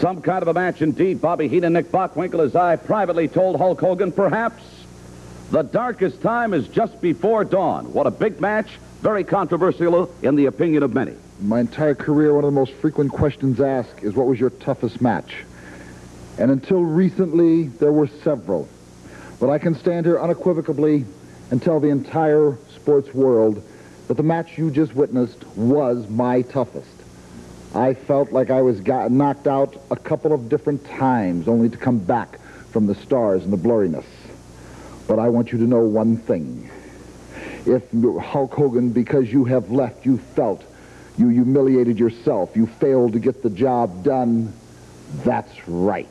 Some kind of a match indeed. Bobby Heenan, Nick Bockwinkel, as I privately told Hulk Hogan, perhaps the darkest time is just before dawn. What a big match. Very controversial in the opinion of many. My entire career, one of the most frequent questions asked is, what was your toughest match? And until recently, there were several. But I can stand here unequivocally and tell the entire sports world that the match you just witnessed was my toughest. I felt like I was knocked out a couple of different times, only to come back from the stars and the blurriness. But I want you to know one thing. If, Hulk Hogan, because you have left, you felt you humiliated yourself, you failed to get the job done, that's right.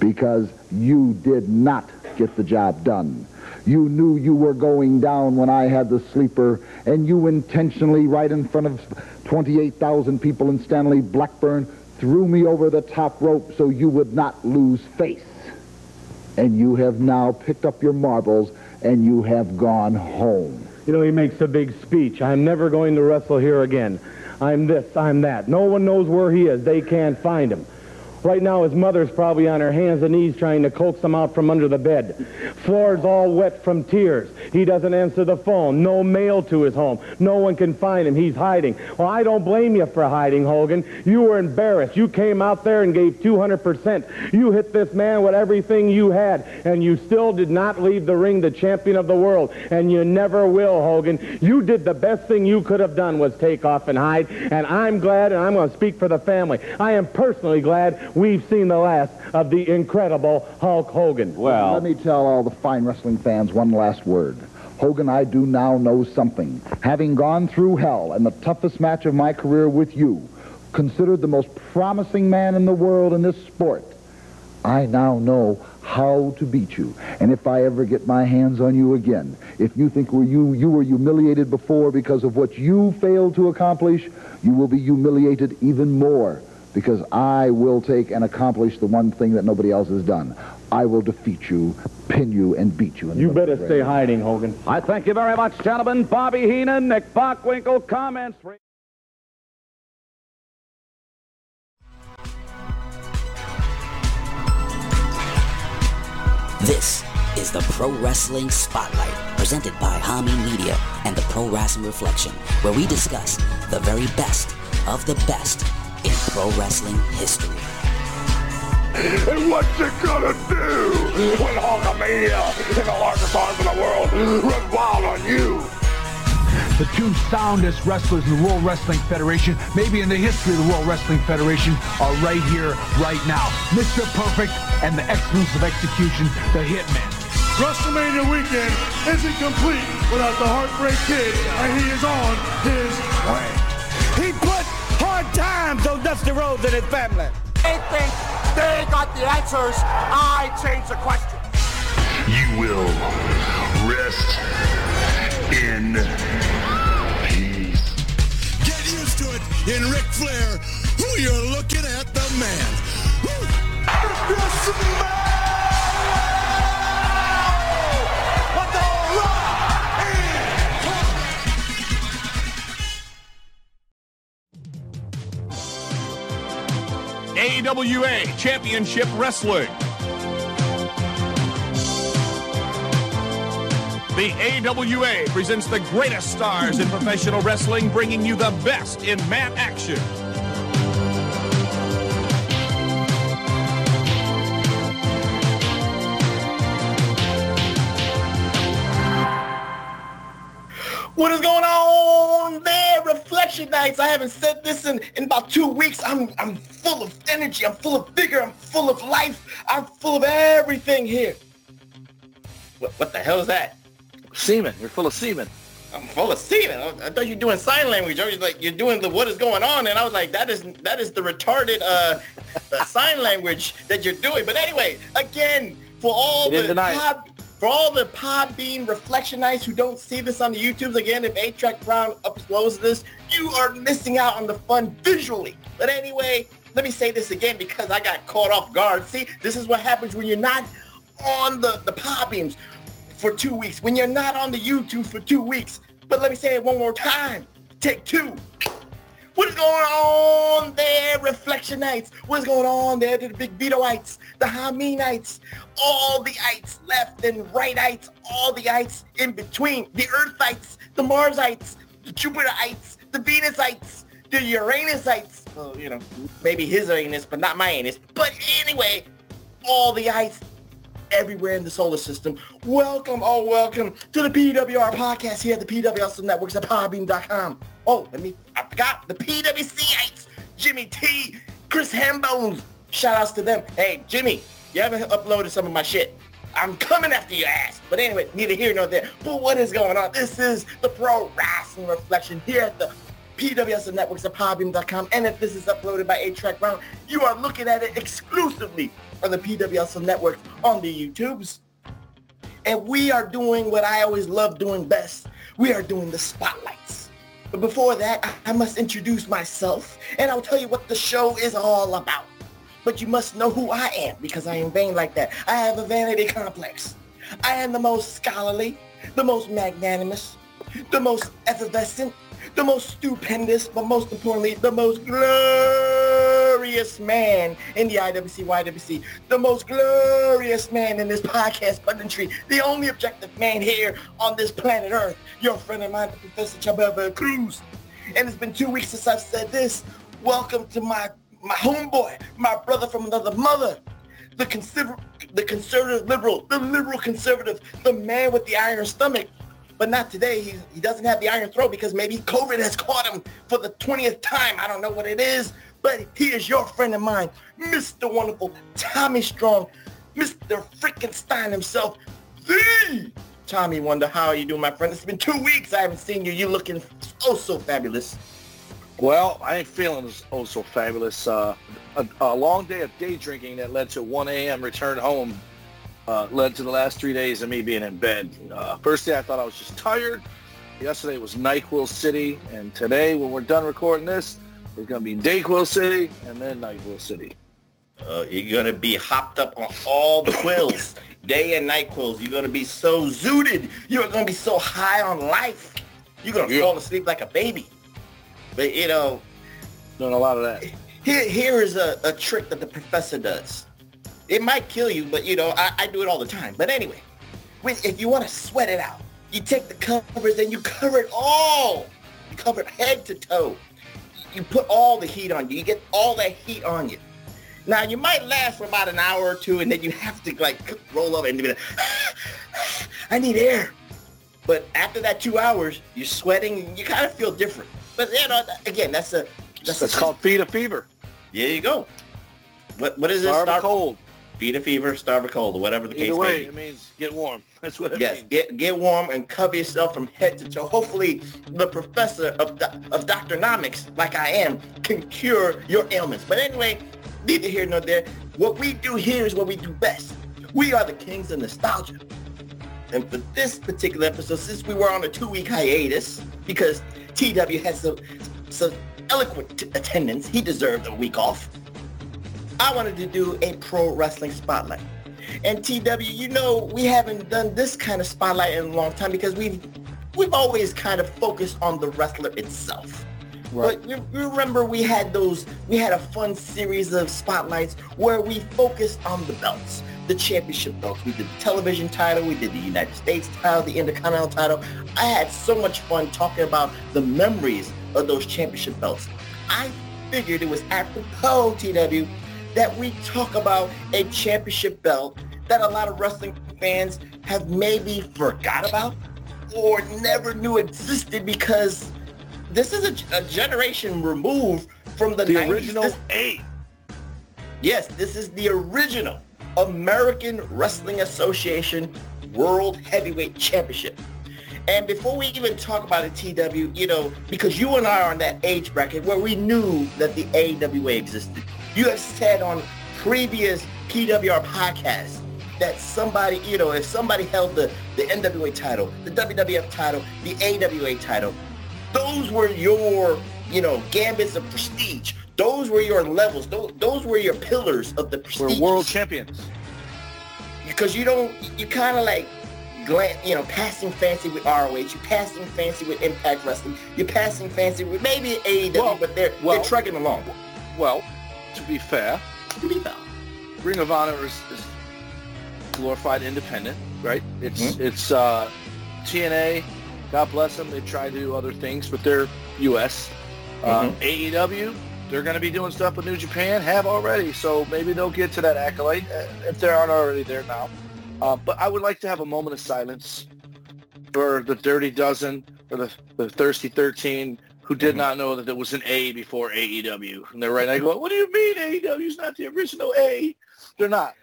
Because you did not get the job done. You knew you were going down when I had the sleeper, and you intentionally, right in front of 28,000 people in Stanley Blackburn, threw me over the top rope so you would not lose face. And you have now picked up your marbles, and you have gone home. You know, he makes a big speech. I'm never going to wrestle here again. I'm this, I'm that. No one knows where he is. They can't find him. Right now, his mother's probably on her hands and knees trying to coax him out from under the bed. Floor's all wet from tears. He doesn't answer the phone. No mail to his home. No one can find him. He's hiding. Well, I don't blame you for hiding, Hogan. You were embarrassed. You came out there and gave 200%. You hit this man with everything you had, and you still did not leave the ring the champion of the world, and you never will, Hogan. You did the best thing you could have done was take off and hide, and I'm glad, and I'm going to speak for the family. I am personally glad we've seen the last of the incredible Hulk Hogan. Well, let me tell all the fine wrestling fans one last word. Hogan, I do now know something. Having gone through hell and the toughest match of my career with you, considered the most promising man in the world in this sport, I now know how to beat you. And if I ever get my hands on you again, if you think you were humiliated before because of what you failed to accomplish, you will be humiliated even more, because I will take and accomplish the one thing that nobody else has done. I will defeat you, pin you, and beat you. You better stay hiding, Hogan. I thank you very much, gentlemen. Bobby Heenan, Nick Bockwinkel, comments. This is the Pro Wrestling Spotlight, presented by Hami Media and the Pro Wrestling Reflection, where we discuss the very best of the best in pro wrestling history. And what you gonna do when Hulkamania in the largest arms in the world run wild on you? The two soundest wrestlers in the World Wrestling Federation, maybe in the history of the World Wrestling Federation, are right here, right now. Mr. Perfect and the excellence of execution, the Hitman. WrestleMania weekend isn't complete without the Heartbreak Kid, and he is on his way. He put hard times on Dusty Rhodes and his family. They think they got the answers. I change the question. You will rest in peace. Get used to it. In Ric Flair, you're looking at the man. It's the man. What the rock is. AWA Championship Wrestling. The AWA presents the greatest stars in professional wrestling, bringing you the best in mat action. What is going on there? Reflection nights. I haven't said this in about 2 weeks. I'm full of energy. I'm full of vigor. I'm full of life. I'm full of everything here. What the hell is that? Semen. You're full of semen. I'm full of semen. I thought you were doing sign language. I was like, you're doing the what is going on, and I was like, that is the retarded sign language that you're doing. But anyway, again, for all the Podbean reflection nights who don't see this on the YouTubes, again, if A-Track Brown uploads this, you are missing out on the fun visually. But anyway, let me say this again because I got caught off guard. See, this is what happens when you're not on the Podbeans for 2 weeks, when you're not on the YouTube for 2 weeks. But let me say it one more time. Take two. What's going on there, Reflectionites? What's going on there to the Big Vitoites, the Haminites, all the ites, left and rightites, all the ites in between, the Earthites, the Marsites, the Jupiterites, the Venusites, the Uranusites. Well, you know, maybe his anus, but not my anus. But anyway, all the ites everywhere in the solar system. Welcome, oh welcome to the PWR podcast here at the PWR Networks at Podbean.com. Oh, I forgot the PWC8s, Jimmy T, Chris Hambones. Shout outs to them. Hey, Jimmy, you haven't uploaded some of my shit. I'm coming after your ass. But anyway, neither here nor there. But what is going on? This is the Pro Wrestling Reflection here at the PWS Networks at Podbean.com. And if this is uploaded by A-Track Brown, you are looking at it exclusively on the PWS Network on the YouTubes. And we are doing what I always love doing best. We are doing the spotlights. But before that, I must introduce myself, and I'll tell you what the show is all about. But you must know who I am, because I am vain like that. I have a vanity complex. I am the most scholarly, the most magnanimous, the most effervescent, the most stupendous, but most importantly, the most glorious man in the IWC, YWC, the most glorious man in this podcast punditry, the only objective man here on this planet Earth, your friend of mine, Professor Chabela Cruz. And it's been 2 weeks since I've said this. Welcome to my homeboy, my brother from another mother, the conservative liberal, the liberal conservative, the man with the iron stomach. But not today. He doesn't have the iron throat because maybe COVID has caught him for the 20th time. I don't know what it is, but he is your friend of mine, Mr. Wonderful Tommy Strong, Mr. Frickin' Stein himself, the Tommy Wonder. How are you doing, my friend? It's been 2 weeks. I haven't seen you. You're looking oh so fabulous. Well, I ain't feeling oh so fabulous. A long day of day drinking that led to 1 a.m. return home. Led to the last 3 days of me being in bed. First day I thought I was just tired. Yesterday was NyQuil City, and today when we're done recording this, it's going to be DayQuil City and then NyQuil City. You're going to be hopped up on all the quills, day and night quills. You're going to be so zooted. You're going to be so high on life. You're going to fall asleep like a baby. But, you know, doing a lot of that. Here is a trick that the professor does. It might kill you, but, you know, I do it all the time. But anyway, if you want to sweat it out, you take the covers and you cover it all. You cover it head to toe. You put all the heat on you. You get all that heat on you. Now, you might last for about an hour or two, and then you have to, like, roll over and be like, I need air. But after that 2 hours, you're sweating, and you kind of feel different. But, you know, again, that's called feed a fever. There you go. What is this? Starve cold. Feed a fever, starve a cold, or whatever the case may be. It means get warm. That's what it means. Yes, get warm and cover yourself from head to toe. Hopefully, the professor of Doctornomics, like I am, can cure your ailments. But anyway, neither here nor there. What we do here is what we do best. We are the kings of nostalgia. And for this particular episode, since we were on a 2-week hiatus, because TW had some eloquent attendance, he deserved a week off. I wanted to do a pro wrestling spotlight. And TW, you know, we haven't done this kind of spotlight in a long time because we've always kind of focused on the wrestler itself. Right. But you remember we had a fun series of spotlights where we focused on the belts, the championship belts. We did the television title, we did the United States title, the Intercontinental title. I had so much fun talking about the memories of those championship belts. I figured it was apropos, TW, that we talk about a championship belt that a lot of wrestling fans have maybe forgot about or never knew existed because this is a generation removed from the 90s. Original eight. Yes, this is the original American Wrestling Association World Heavyweight Championship. And before we even talk about it, TW, you know, because you and I are in that age bracket where we knew that the AWA existed. You have said on previous PWR podcasts that somebody, you know, if somebody held the NWA title, the WWF title, the AWA title, those were your, you know, gambits of prestige. Those were your levels. Those were your pillars of the prestige. We're world champions. Because you kind of like passing fancy with ROH, you're passing fancy with Impact Wrestling, you're passing fancy with maybe AEW, but they're trucking along. Well, to be fair, Ring of Honor is glorified independent, right? It's TNA, God bless them, they try to do other things, but they're U.S. AEW, they're going to be doing stuff with New Japan, have already, so maybe they'll get to that accolade if they aren't already there now. But I would like to have a moment of silence for the Dirty Dozen or the Thirsty 13 who did not know that there was an A before AEW. And they're right. And I go, what do you mean AEW's not the original A? They're not.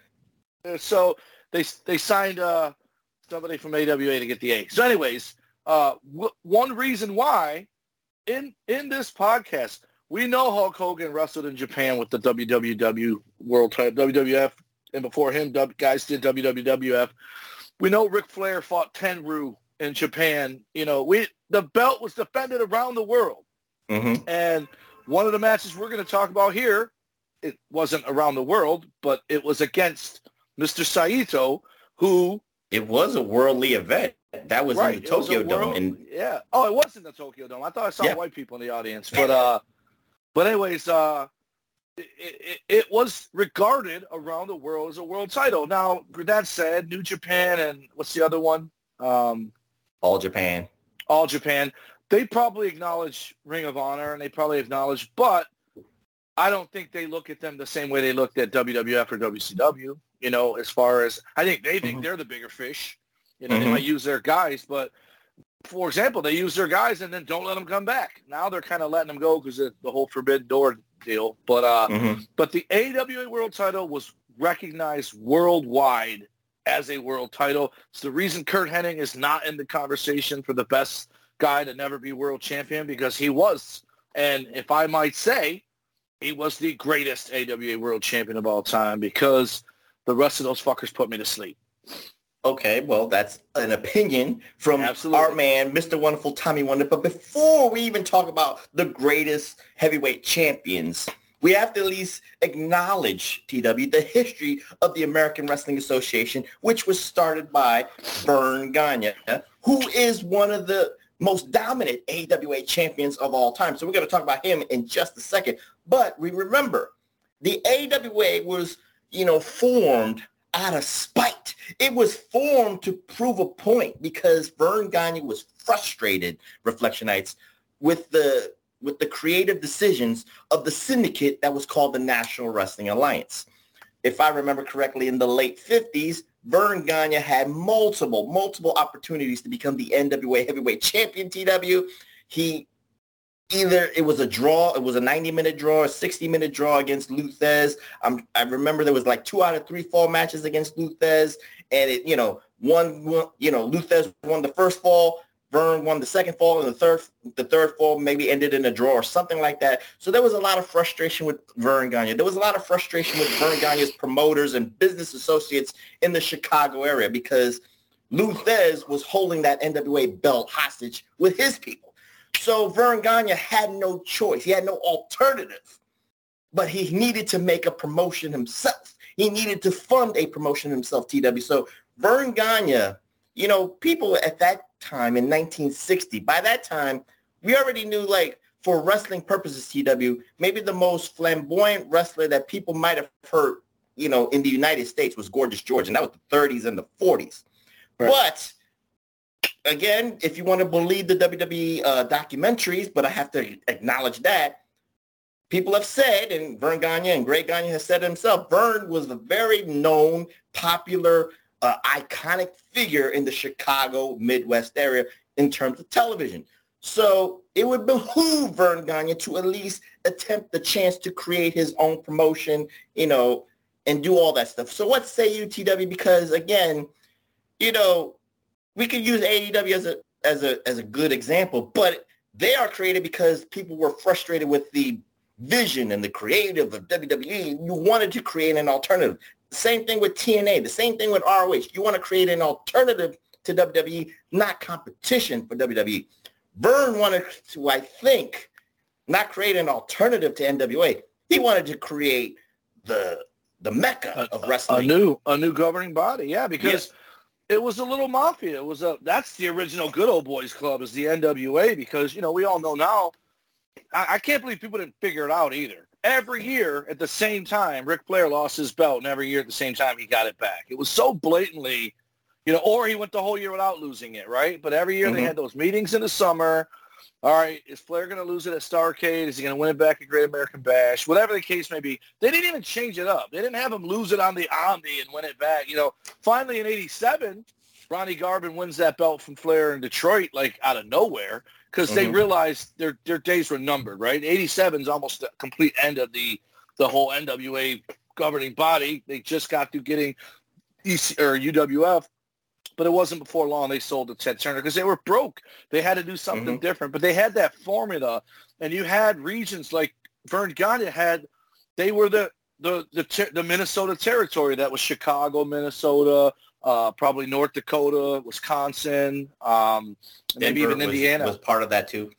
So they signed somebody from AWA to get the A. So anyways, one reason why in this podcast, we know Hulk Hogan wrestled in Japan with the WWW World Title, WWF. And before him, guys did WWF. We know Ric Flair fought Tenryu in Japan. You know, the belt was defended around the world. Mm-hmm. And one of the matches we're going to talk about here, it wasn't around the world, but it was against Mr. Saito, who... It was a worldly event. That was in the Tokyo Dome. Yeah. Oh, it was in the Tokyo Dome. I thought I saw white people in the audience. But anyways... It was regarded around the world as a world title. Now, that said, New Japan and what's the other one? All Japan. They probably acknowledge Ring of Honor, and they probably acknowledge, but I don't think they look at them the same way they looked at WWF or WCW, you know, as far as I think they think they're the bigger fish. You know, they might use their guys, but, for example, they use their guys and then don't let them come back. Now they're kind of letting them go because of the whole Forbidden Door deal, but the AWA World Title was recognized worldwide as a world title. It's the reason Curt Hennig is not in the conversation for the best guy to never be world champion, because he was, and if I might say, he was the greatest AWA World Champion of all time, because the rest of those fuckers put me to sleep. Okay, well, that's an opinion from our man, Mr. Wonderful Tommy Wonder. But before we even talk about the greatest heavyweight champions, we have to at least acknowledge, TW, the history of the American Wrestling Association, which was started by Vern Gagne, who is one of the most dominant AWA champions of all time. So we're going to talk about him in just a second. But we remember, the AWA was, formed out of spite. It was formed to prove a point because Vern Gagne was frustrated, Reflectionites, with the creative decisions of the syndicate that was called the National Wrestling Alliance. If I remember correctly, in the late 50s, Vern Gagne had multiple opportunities to become the NWA heavyweight champion, TW. It was a draw, it was a 90-minute draw, a 60-minute draw against Lou Thesz. I remember there was like 2 out of 3 fall matches against Lou Thesz, and Lou Thesz won the first fall, Vern won the second fall, and the third fall maybe ended in a draw or something like that. So there was a lot of frustration with Vern Gagne. There was a lot of frustration with Vern Gagne's promoters and business associates in the Chicago area because Lou Thesz was holding that NWA belt hostage with his people. So Vern Gagne had no choice. He had no alternative, but he needed to make a promotion himself. He needed to fund a promotion himself, TW. So Vern Gagne, people at that time in 1960, by that time, we already knew, like, for wrestling purposes, TW, maybe the most flamboyant wrestler that people might have heard, in the United States was Gorgeous George, and that was the 30s and the 40s. Right. But... again, if you want to believe the WWE documentaries, but I have to acknowledge that, people have said, and Vern Gagne and Greg Gagne has said himself, Vern was a very known, popular, iconic figure in the Chicago Midwest area in terms of television. So it would behoove Vern Gagne to at least attempt the chance to create his own promotion, and do all that stuff. So what say you, TW? Because, again, we could use AEW as a good example, but they are created because people were frustrated with the vision and the creative of WWE. You wanted to create an alternative. The same thing with TNA. The same thing with ROH. You want to create an alternative to WWE, not competition for WWE. Vern wanted to, I think, not create an alternative to NWA. He wanted to create the mecca of wrestling, a new governing body. Yeah, because. Yes. It was a little mafia. It was a, that's the original good old boys club, is the NWA, because, you know, we all know now. I can't believe people didn't figure it out either. Every year at the same time, Ric Flair lost his belt, and every year at the same time, he got it back. It was so blatantly, you know, or he went the whole year without losing it, right? But every year they had those meetings in the summer. All right, is Flair going to lose it at Starrcade? Is he going to win it back at Great American Bash? Whatever the case may be, they didn't even change it up. They didn't have him lose it on the Omni and win it back. You know, finally in '87, Ronnie Garvin wins that belt from Flair in Detroit, like out of nowhere, because they realized their days were numbered, right? '87 is almost the complete end of the whole NWA governing body. They just got through getting UWF. But it wasn't before long they sold to Ted Turner because they were broke. They had to do something different. But they had that formula, and you had regions like Vern Gagne had. They were the Minnesota territory that was Chicago, Minnesota, probably North Dakota, Wisconsin, maybe even Indiana was part of that too.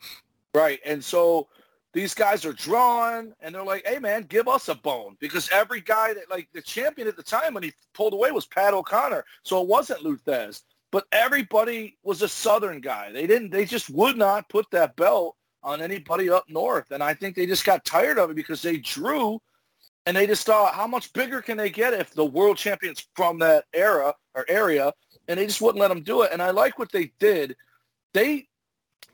Right, and so these guys are drawn, and they're like, "Hey, man, give us a bone," because every guy that, like, the champion at the time when he pulled away was Pat O'Connor, so it wasn't Lou Thesz. But everybody was a Southern guy. They just would not put that belt on anybody up north, and I think they just got tired of it because they drew, and they just thought, how much bigger can they get if the world champion's from that era or area? And they just wouldn't let them do it. And I like what they did.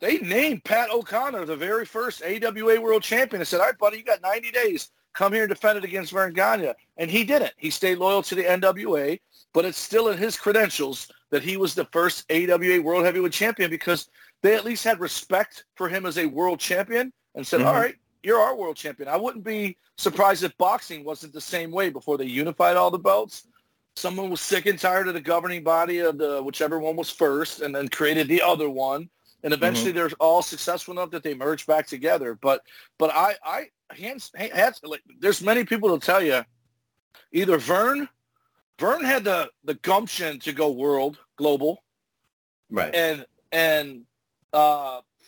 They named Pat O'Connor the very first AWA World Champion and said, all right, buddy, you got 90 days. Come here and defend it against Vern Gagne. And he didn't. He stayed loyal to the NWA, but it's still in his credentials that he was the first AWA World Heavyweight Champion because they at least had respect for him as a world champion and said, all right, you're our world champion. I wouldn't be surprised if boxing wasn't the same way before they unified all the belts. Someone was sick and tired of the governing body of the whichever one was first and then created the other one. And eventually they're all successful enough that they merge back together. But I hands, like, there's many people that'll tell you, either Vern had the gumption to go global. Right. And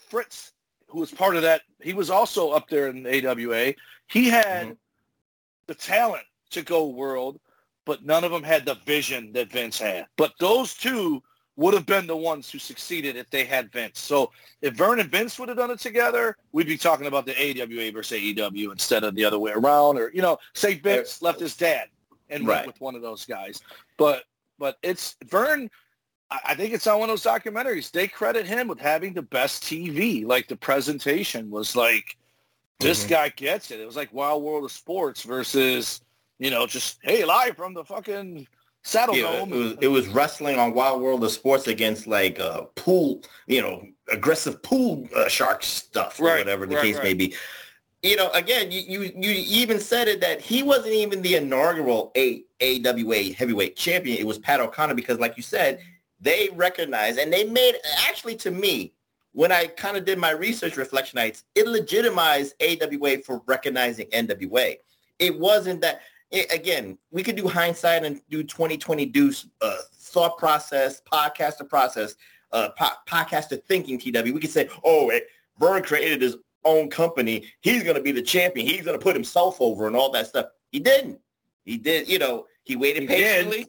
Fritz, who was part of that, he was also up there in the AWA. He had the talent to go world, but none of them had the vision that Vince had. But those two would have been the ones who succeeded if they had Vince. So if Vern and Vince would have done it together, we'd be talking about the AWA versus AEW instead of the other way around. Or, you know, say Vince left his dad and went with one of those guys. But it's Vern, I think it's on one of those documentaries. They credit him with having the best TV. Like, the presentation was like, this guy gets it. It was like Wild World of Sports versus, you know, just, hey, live from the fucking Saddle Dome. It was wrestling on Wild World of Sports against, like, pool, you know, aggressive pool shark stuff, or whatever the case may be. You know, again, you even said it that he wasn't even the inaugural AWA heavyweight champion. It was Pat O'Connor because, like you said, they recognized and they made, actually, to me, when I kind of did my research reflection nights, it legitimized AWA for recognizing NWA. It wasn't that. Again, we could do hindsight and do 2020 thought process, podcaster thinking, TW. We could say, Vern created his own company. He's going to be the champion. He's going to put himself over and all that stuff. He didn't. He did. You know, he waited patiently.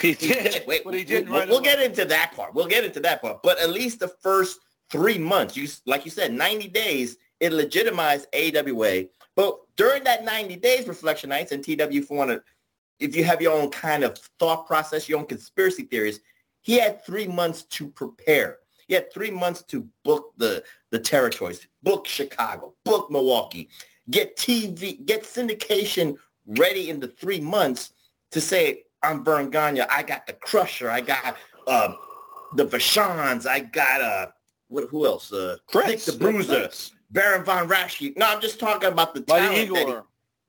He did. Wait, but he didn't. We'll get into that part. But at least the first 3 months, like you said, 90 days, it legitimized AWA. But during that 90 days reflection nights, and TW, if you have your own kind of thought process, your own conspiracy theories, he had 3 months to prepare. He had 3 months to book the territories, book Chicago, book Milwaukee, get TV, get syndication ready in the 3 months to say, I'm Vern Gagne. I got the Crusher. I got the Vachons. I got who else? Dick the Bruiser. Baron Von Raschke. No, I'm just talking about the Mighty Igor.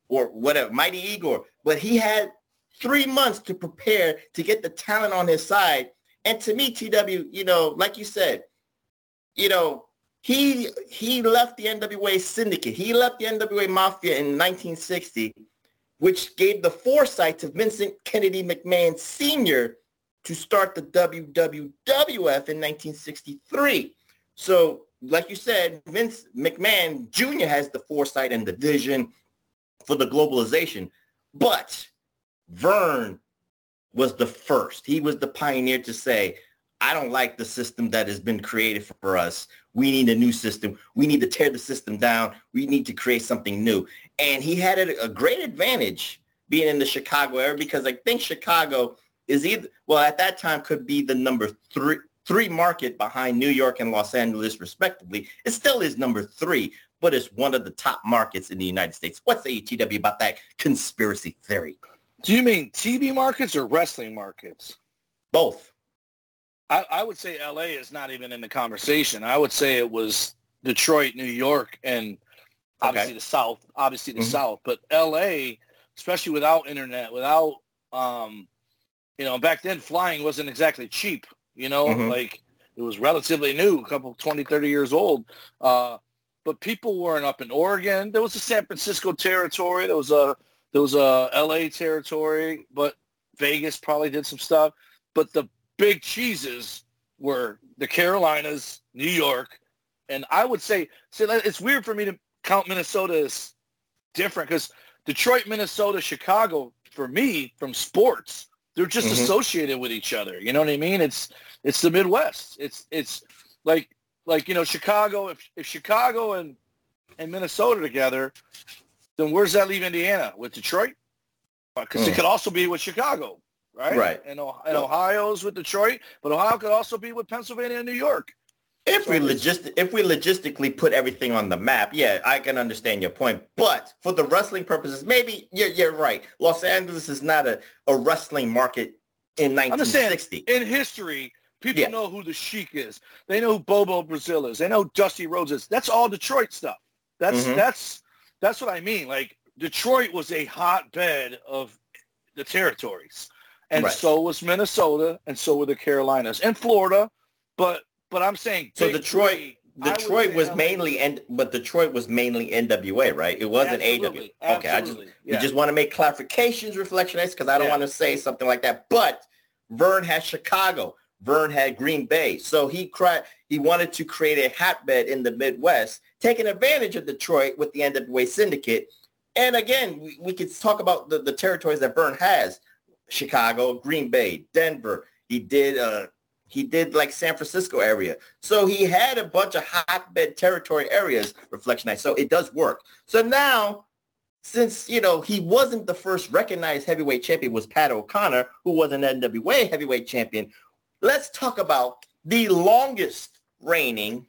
Or whatever, Mighty Igor. But he had 3 months to prepare to get the talent on his side. And to me, TW, you know, like you said, you know, he left the NWA syndicate. He left the NWA Mafia in 1960, which gave the foresight to Vincent Kennedy McMahon Sr. to start the WWWF in 1963. So, like you said, Vince McMahon Jr. has the foresight and the vision for the globalization. But Vern was the first. He was the pioneer to say, I don't like the system that has been created for us. We need a new system. We need to tear the system down. We need to create something new. And he had a great advantage being in the Chicago area, because I think Chicago is either, well, at that time could be the number three market behind New York and Los Angeles, respectively. It still is number three, but it's one of the top markets in the United States. What's AEW about that conspiracy theory? Do you mean TV markets or wrestling markets? Both. I would say L.A. is not even in the conversation. I would say it was Detroit, New York, and obviously the South. Obviously the South, but L.A., especially without internet, without you know, back then flying wasn't exactly cheap. You know, like it was relatively new, a couple 20, 30 years old. But people weren't up in Oregon. There was a San Francisco territory. There was a L.A. territory, but Vegas probably did some stuff. But the big cheeses were the Carolinas, New York, and I would say it's weird for me to count Minnesota as different, because Detroit, Minnesota, Chicago, for me, from sports, they're just associated with each other. You know what I mean? It's the Midwest. It's like you know, Chicago. If Chicago and Minnesota together, then where's that leave Indiana with Detroit? Because it could also be with Chicago. Right. And Ohio's with Detroit, but Ohio could also be with Pennsylvania and New York. If we logistically put everything on the map, yeah, I can understand your point. But for the wrestling purposes, maybe you're right. Los Angeles is not a wrestling market in 1960. In history, people know who the Sheik is. They know who Bobo Brazil is. They know Dusty Rhodes is. That's all Detroit stuff. That's what I mean. Like, Detroit was a hotbed of the territories. And so was Minnesota, and so were the Carolinas and Florida, but I'm saying so. Detroit was mainly NWA, right? It wasn't AW. Okay, we just want to make clarifications, reflectionists, because I don't want to say something like that. But Vern had Chicago, Vern had Green Bay, so he wanted to create a hotbed in the Midwest, taking advantage of Detroit with the NWA syndicate. And again, we could talk about the territories that Vern has. Chicago, Green Bay, Denver. He did like San Francisco area. So he had a bunch of hotbed territory areas, reflectionized. So it does work. So now, since, you know, he wasn't the first recognized heavyweight champion, was Pat O'Connor, who was an NWA heavyweight champion. Let's talk about the longest reigning.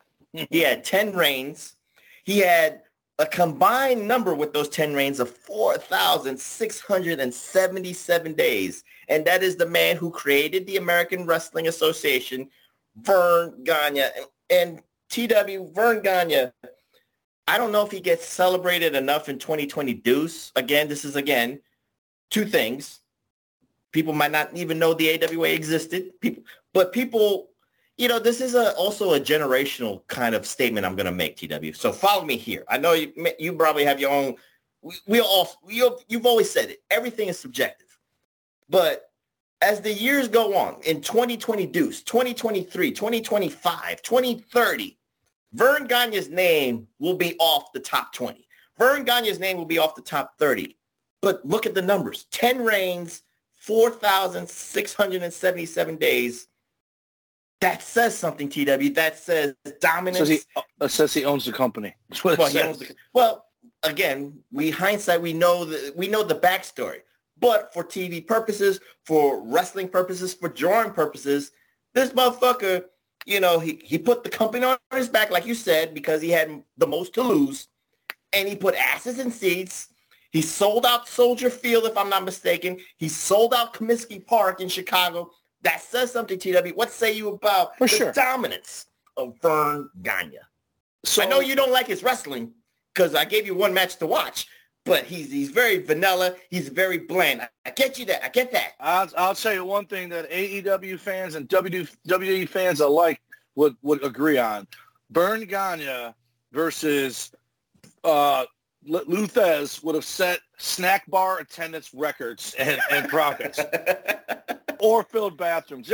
He had 10 reigns. He had a combined number with those 10 reigns of 4,677 days. And that is the man who created the American Wrestling Association, Vern Gagne. And TW, Vern Gagne, I don't know if he gets celebrated enough in 2020 Deuce. Again, this is, two things. People might not even know the AWA existed. People, you know, this is also a generational kind of statement I'm going to make, TW. So follow me here. I know you probably have your own. You've always said it. Everything is subjective. But as the years go on, in 2020 Deuce, 2023, 2025, 2030, Vern Gagne's name will be off the top 20. Vern Gagne's name will be off the top 30. But look at the numbers. 10 reigns, 4,677 days. That says something, TW. That says dominance. Says he owns the company. Well, again, we know the backstory. But for TV purposes, for wrestling purposes, for drawing purposes, this motherfucker, you know, he put the company on his back, like you said, because he had the most to lose. And he put asses in seats. He sold out Soldier Field, if I'm not mistaken. He sold out Comiskey Park in Chicago. That says something, TW. What say you about the dominance of Vern Gagne? So, I know you don't like his wrestling because I gave you one match to watch, but he's very vanilla. He's very bland. I get you that. I get that. I'll tell you one thing that AEW fans and WWE fans alike would agree on. Vern Gagne versus Lou Thesz would have set snack bar attendance records and profits. Or filled bathrooms.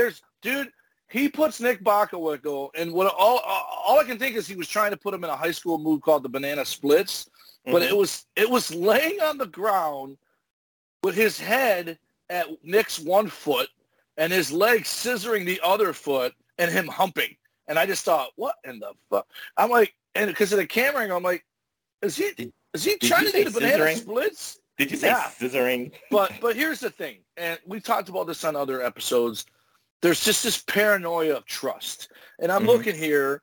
He puts Nick Bockwinkel, and what all I can think is he was trying to put him in a high school move called the banana splits, but it was laying on the ground with his head at Nick's one foot and his leg scissoring the other foot and him humping. And I just thought, what in the fuck? I'm like, and because of the camera, I'm like, is he trying to do the banana splits? Did you say scissoring? But here's the thing, and we talked about this on other episodes. There's just this paranoia of trust. And I'm looking here,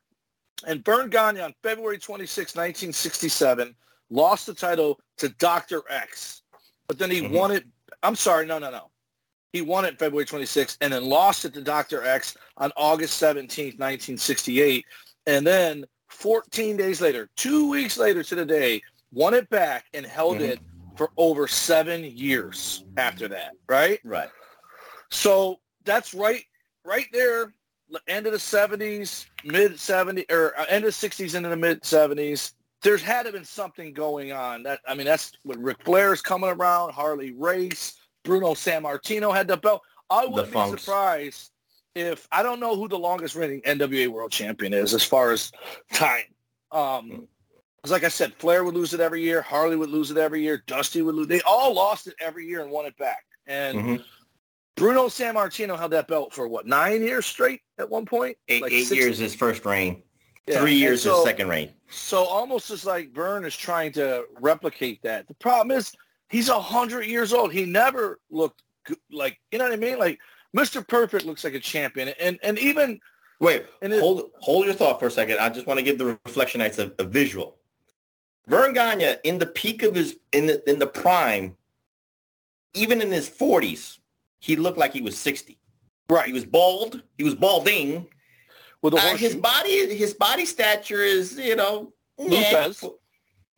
and Vern Gagne on February 26, 1967, lost the title to Dr. X. But then he won it. I'm sorry, no. He won it February 26 and then lost it to Dr. X on August 17, 1968. And then 14 days later, 2 weeks later to the day, won it back and held it for over 7 years after that, right? Right. So that's right there, end of the 70s, mid-70s, or end of the 60s into the mid-70s. There's had to have been something going on. That's when Ric Flair's coming around, Harley Race, Bruno Sammartino had the belt. I wouldn't be surprised if, I don't know who the longest reigning NWA World Champion is as far as time. Like I said, Flair would lose it every year. Harley would lose it every year. Dusty would lose. They all lost it every year and won it back. And Bruno Sammartino held that belt for, 9 years straight at one point? Eight years his first reign. Yeah. 3 years his second reign. So almost as like Vern is trying to replicate that. The problem is he's 100 years old. He never looked like, you know what I mean? Like Mr. Perfect looks like a champion. And even... Wait, hold your thought for a second. I just want to give the Reflectionites a visual. Vern Gagne, in the peak of his, in the prime, even in his 40s, he looked like he was 60. Right. He was bald. He was balding. Well, his body stature is, Lou Thesz. It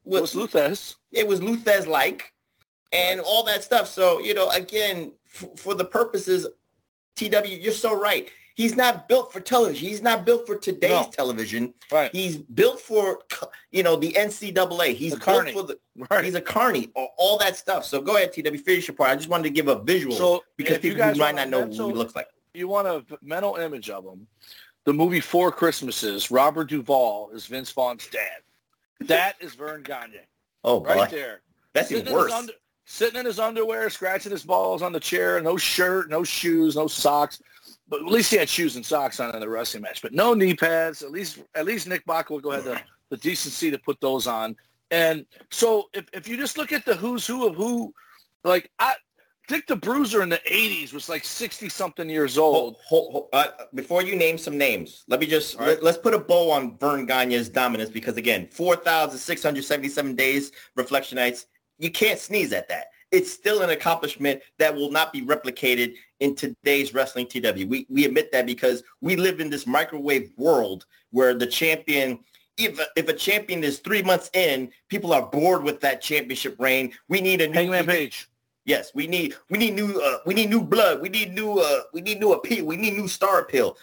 was Lou Thesz. It was Lou Thesz like, and all that stuff. So, again, for the purposes, TW, you're so right. He's not built for television. He's not built for today's television. Right. He's built for, the NCAA. He's built for the. Right. He's a carny. All that stuff. So go ahead, TW, finish your part. I just wanted to give a visual because people who might not know what he looks like. You want a mental image of him. The movie Four Christmases. Robert Duvall is Vince Vaughn's dad. That is Vern Gagne. Oh, right there. That's even worse. Sitting in his underwear, scratching his balls on the chair. No shirt, no shoes, no socks. But at least he had shoes and socks on in the wrestling match. But no knee pads. At least Nick Bockwinkel had the decency to put those on. And so if you just look at the who's who of who, like Dick the Bruiser in the 80s was like 60-something years old. Before you name some names, let me just let's put a bow on Vern Gagne's dominance because, again, 4,677 days, Reflectionites, you can't sneeze at that. It's still an accomplishment that will not be replicated in today's wrestling, TW. We admit that because we live in this microwave world where the champion, if a champion is 3 months in, people are bored with that championship reign. We need a new Hangman Page. Yes, we need new blood. We need new appeal. We need new star appeal.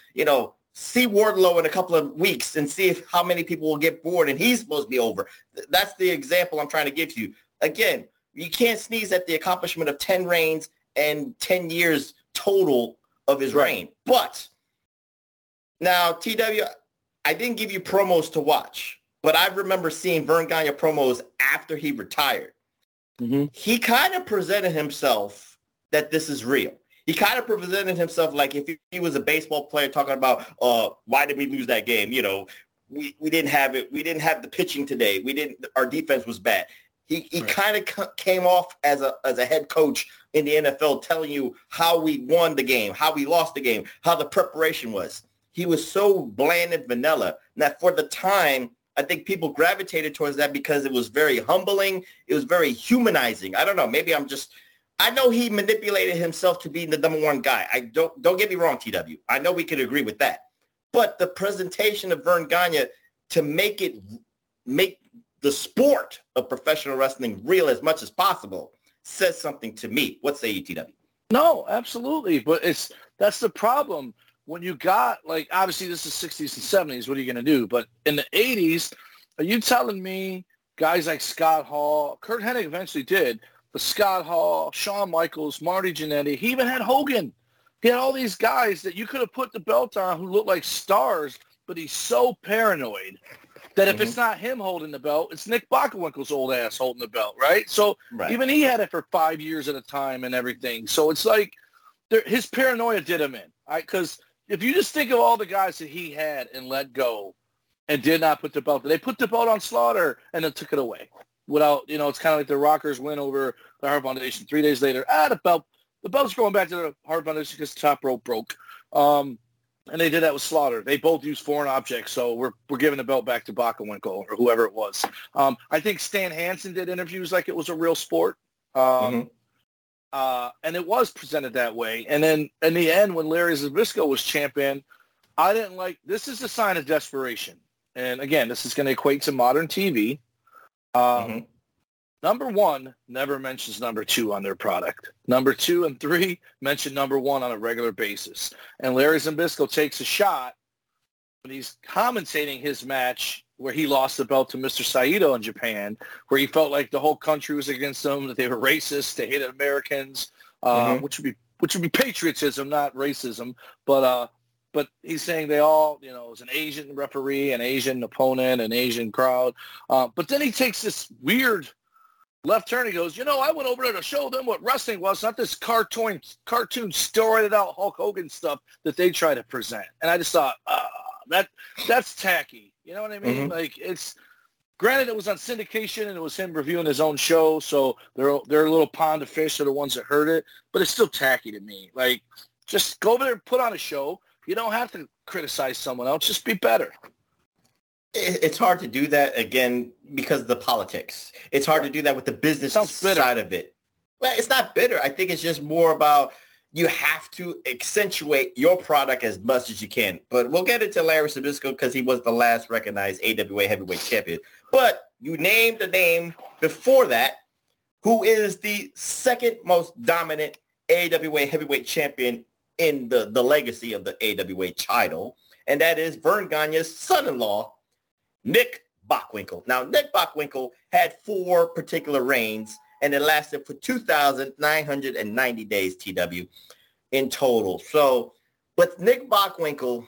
See Wardlow in a couple of weeks and see how many people will get bored and he's supposed to be over. That's the example I'm trying to give you. Again, you can't sneeze at the accomplishment of 10 reigns and 10 years total of his reign. But now, TW, I didn't give you promos to watch, but I remember seeing Vern Gagne promos after he retired. Mm-hmm. He kind of presented himself that this is real. He kind of presented himself like if he was a baseball player talking about, why did we lose that game? We didn't have it. We didn't have the pitching today. Our defense was bad. He kind of came off as a head coach in the NFL telling you how we won the game, how we lost the game, how the preparation was. He was so bland and vanilla. Now, for the time, I think people gravitated towards that because it was very humbling. It was very humanizing. I don't know. Maybe I know he manipulated himself to be the number one guy. Don't get me wrong, TW. I know we could agree with that. But the presentation of Vern Gagne to make the sport of professional wrestling real as much as possible says something to me. What say you, TW? No, absolutely. But that's the problem. When you got, obviously this is 60s and 70s. What are you going to do? But in the 80s, are you telling me guys like Scott Hall, Curt Hennig eventually did, but Scott Hall, Shawn Michaels, Marty Jannetty, he even had Hogan. He had all these guys that you could have put the belt on who looked like stars, but he's so paranoid that if it's not him holding the belt, it's Nick Bockwinkel's old ass holding the belt, right? So even he had it for 5 years at a time and everything. So it's like his paranoia did him in, right? Because if you just think of all the guys that he had and let go and did not put the belt, they put the belt on Slaughter and then took it away. Without, you know, it's kind of like the Rockers win over the Hart Foundation 3 days later. The belt's going back to the Hart Foundation because the top rope broke. And they did that with Slaughter. They both used foreign objects, so we're giving the belt back to Bockwinkel or whoever it was. I think Stan Hansen did interviews like it was a real sport. And it was presented that way. And then in the end, when Larry Zbyszko was champion, I didn't like – this is a sign of desperation. And, again, this is going to equate to modern TV. Number one never mentions number two on their product. Number two and three mention number one on a regular basis. And Larry Zbyszko takes a shot when he's commentating his match where he lost the belt to Mr. Saito in Japan, where he felt like the whole country was against them, that they were racist, they hated Americans, which would be patriotism, not racism. But he's saying they all, you know, it was an Asian referee, an Asian opponent, an Asian crowd. But then he takes this weird left turn. He goes, you know, I went over there to show them what wrestling was, not this cartoon steroided out Hulk Hogan stuff that they try to present. And I just thought, that's tacky. You know what I mean? Like, it's granted it was on syndication and it was him reviewing his own show, so they're a little pond of fish are the ones that heard it. But it's still tacky to me. Like, just go over there and put on a show. You don't have to criticize someone else. Just be better. It's hard to do that, again, because of the politics. It's hard to do that with the business side of it. Well, it's not bitter. I think it's just more about you have to accentuate your product as much as you can. But we'll get into Larry Zbyszko because he was the last recognized AWA heavyweight champion. But you named the name before that, who is the second most dominant AWA heavyweight champion in the legacy of the AWA title, and that is Vern Gagne's son-in-law, Nick Bockwinkel. Now, Nick Bockwinkel had four particular reigns, and it lasted for 2,990 days, TW, in total. So with Nick Bockwinkel,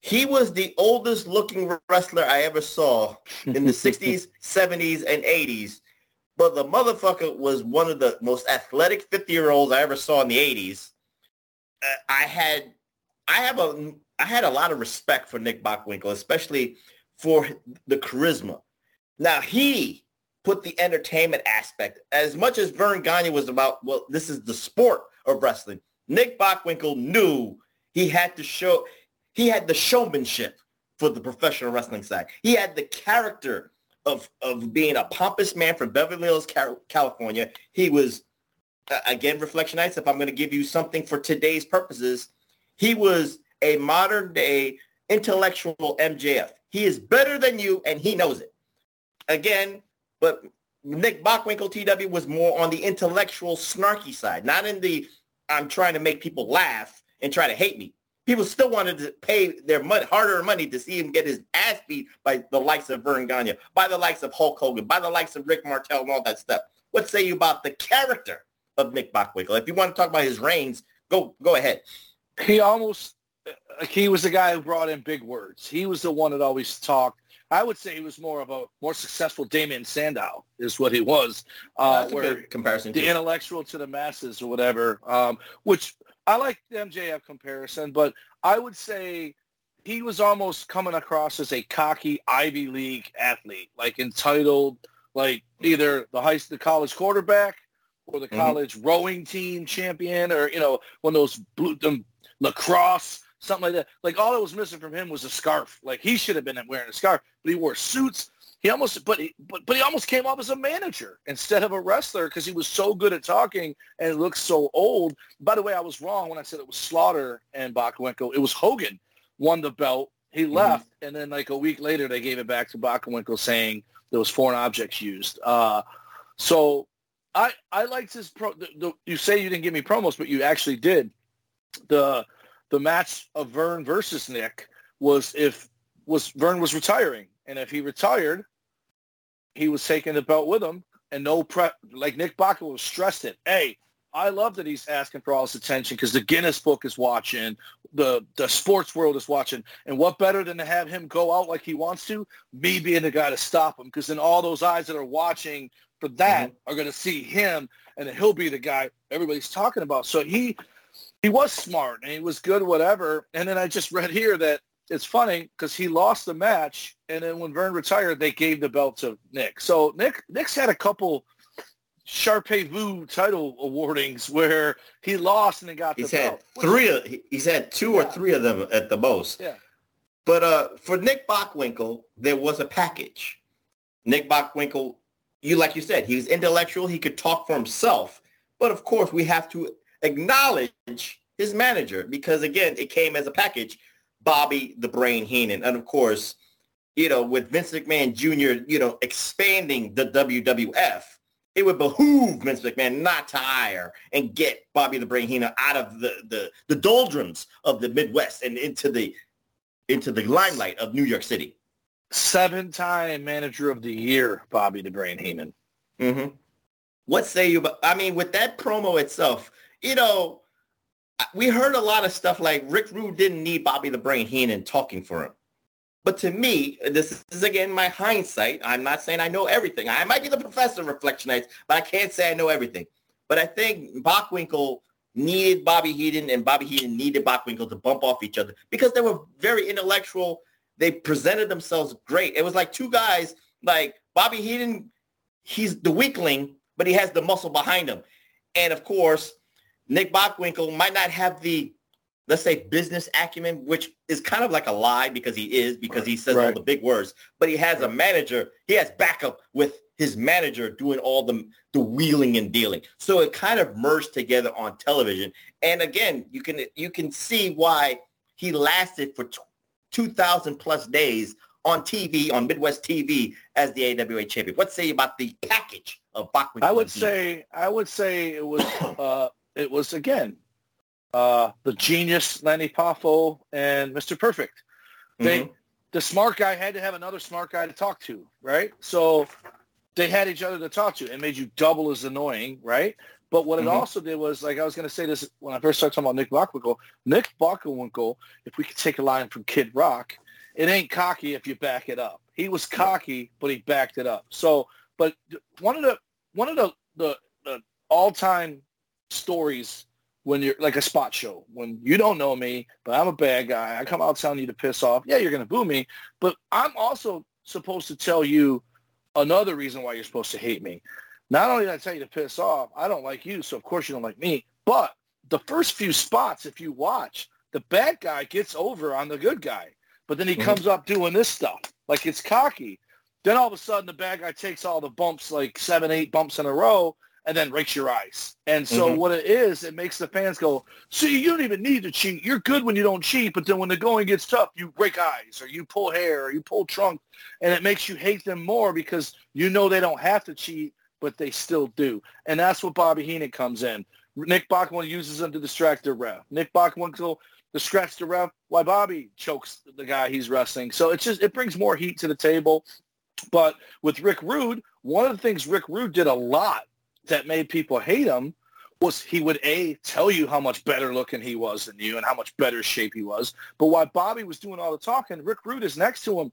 he was the oldest-looking wrestler I ever saw in the 60s, 70s, and 80s, but the motherfucker was one of the most athletic 50-year-olds I ever saw in the 80s. I had a lot of respect for Nick Bockwinkel, especially for the charisma. Now, he put the entertainment aspect. As much as Vern Gagne was about, well, this is the sport of wrestling, Nick Bockwinkel knew he had the showmanship for the professional wrestling side. He had the character of being a pompous man from Beverly Hills, California. He was, again, Reflection Nights, if I'm going to give you something for today's purposes, he was a modern-day intellectual MJF. He is better than you, and he knows it. Again, but Nick Bockwinkel, TW, was more on the intellectual, snarky side, not in the I'm trying to make people laugh and try to hate me. People still wanted to pay their hard-earned money to see him get his ass beat by the likes of Vern Gagne, by the likes of Hulk Hogan, by the likes of Rick Martel and all that stuff. What say you about the character of Nick Bockwinkel? If you want to talk about his reigns, go ahead. He was the guy who brought in big words. He was the one that always talked. I would say he was more of a more successful Damien Sandow is what he was. That's a good comparison. The intellectual to the masses or whatever, which I like the MJF comparison, but I would say he was almost coming across as a cocky Ivy League athlete, like entitled, like either the college quarterback or the college rowing team champion, or, you know, one of those lacrosse, something like that. Like, all that was missing from him was a scarf. Like, he should have been wearing a scarf, but he wore suits. He almost came off as a manager instead of a wrestler because he was so good at talking and looked so old. By the way, I was wrong when I said it was Slaughter and Bockwinkel. It was Hogan won the belt. He left, and then like a week later they gave it back to Bockwinkel saying there was foreign objects used. So I liked his you say you didn't give me promos, but you actually did. The match of Vern versus Nick was Vern was retiring, and if he retired, he was taking the belt with him, and no prep. Like, Nick Bockwinkel stressed it. Hey, I love that he's asking for all his attention because the Guinness Book is watching, the sports world is watching. And what better than to have him go out like he wants to, me being the guy to stop him, because then all those eyes that are watching for that mm-hmm. are going to see him, and he'll be the guy everybody's talking about. So he was smart, and he was good, whatever. And then I just read here that it's funny because he lost the match, and then when Vern retired, they gave the belt to Nick. So Nick's had a couple Sharpay-Vu title awardings where he lost and then got the belt. He's had two or three of them at the most. Yeah. But for Nick Bockwinkel, there was a package. Nick Bockwinkel, like you said, he was intellectual. He could talk for himself. But, of course, we have to acknowledge his manager because, again, it came as a package. Bobby the Brain Heenan. And, of course, you know, with Vince McMahon Jr., you know, expanding the WWF, it would behoove Vince McMahon not to hire and get Bobby the Brain Heenan out of the doldrums of the Midwest and into the limelight of New York City. 7-time manager of the year, Bobby the Brain Heenan. Mm-hmm. What say you about, I mean, with that promo itself, you know, we heard a lot of stuff like Rick Rude didn't need Bobby the Brain Heenan talking for him. But to me, this is, again, my hindsight. I'm not saying I know everything. I might be the professor of Reflection Nights, but I can't say I know everything. But I think Bockwinkel needed Bobby Heenan, and Bobby Heenan needed Bockwinkel to bump off each other because they were very intellectual. They presented themselves great. It was like two guys, like Bobby Heenan, he's the weakling, but he has the muscle behind him. And, of course, Nick Bockwinkel might not have the, let's say, business acumen, which is kind of like a lie because he says all the big words. But he has a manager. He has backup with his manager doing all the wheeling and dealing. So it kind of merged together on television. And again, you can see why he lasted for 2,000 plus days on TV, on Midwest TV, as the AWA champion. What say you about the package of Bockwinkel? I would say it was again, the genius Lanny Poffo and Mr. Perfect. The smart guy had to have another smart guy to talk to, right? So they had each other to talk to, and made you double as annoying, right? But what it also did was, like I was going to say this when I first started talking about Nick Bockwinkel, if we could take a line from Kid Rock, it ain't cocky if you back it up. He was cocky, but he backed it up. So, but one of the all-time stories when you're like a spot show, when you don't know me, but I'm a bad guy, I come out telling you to piss off. Yeah, you're going to boo me, but I'm also supposed to tell you another reason why you're supposed to hate me. Not only did I tell you to piss off, I don't like you, so of course you don't like me. But the first few spots, if you watch, the bad guy gets over on the good guy, but then he comes up doing this stuff like it's cocky. Then all of a sudden the bad guy takes all the bumps, like 7-8 bumps in a row, and then rakes your eyes. And so what it is, it makes the fans go, see, you don't even need to cheat. You're good when you don't cheat, but then when the going gets tough, you rake eyes or you pull hair or you pull trunk, and it makes you hate them more because you know they don't have to cheat, but they still do. And that's what Bobby Heenan comes in. Nick Bockwinkel uses him to distract the ref. Nick Bockwinkel distracts the ref. Why Bobby chokes the guy he's wrestling. So it's just, it brings more heat to the table. But with Rick Rude, one of the things Rick Rude did a lot that made people hate him was he would, A, tell you how much better looking he was than you and how much better shape he was. But while Bobby was doing all the talking, Rick Rude is next to him,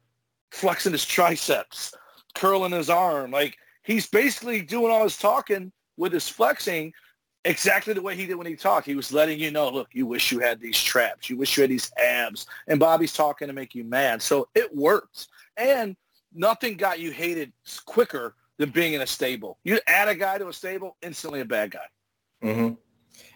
flexing his triceps, curling his arm. Like, he's basically doing all his talking with his flexing exactly the way he did when he talked. He was letting you know, look, you wish you had these traps. You wish you had these abs. And Bobby's talking to make you mad. So it worked. And nothing got you hated quicker than being in a stable. You add a guy to a stable, instantly a bad guy. Mm-hmm.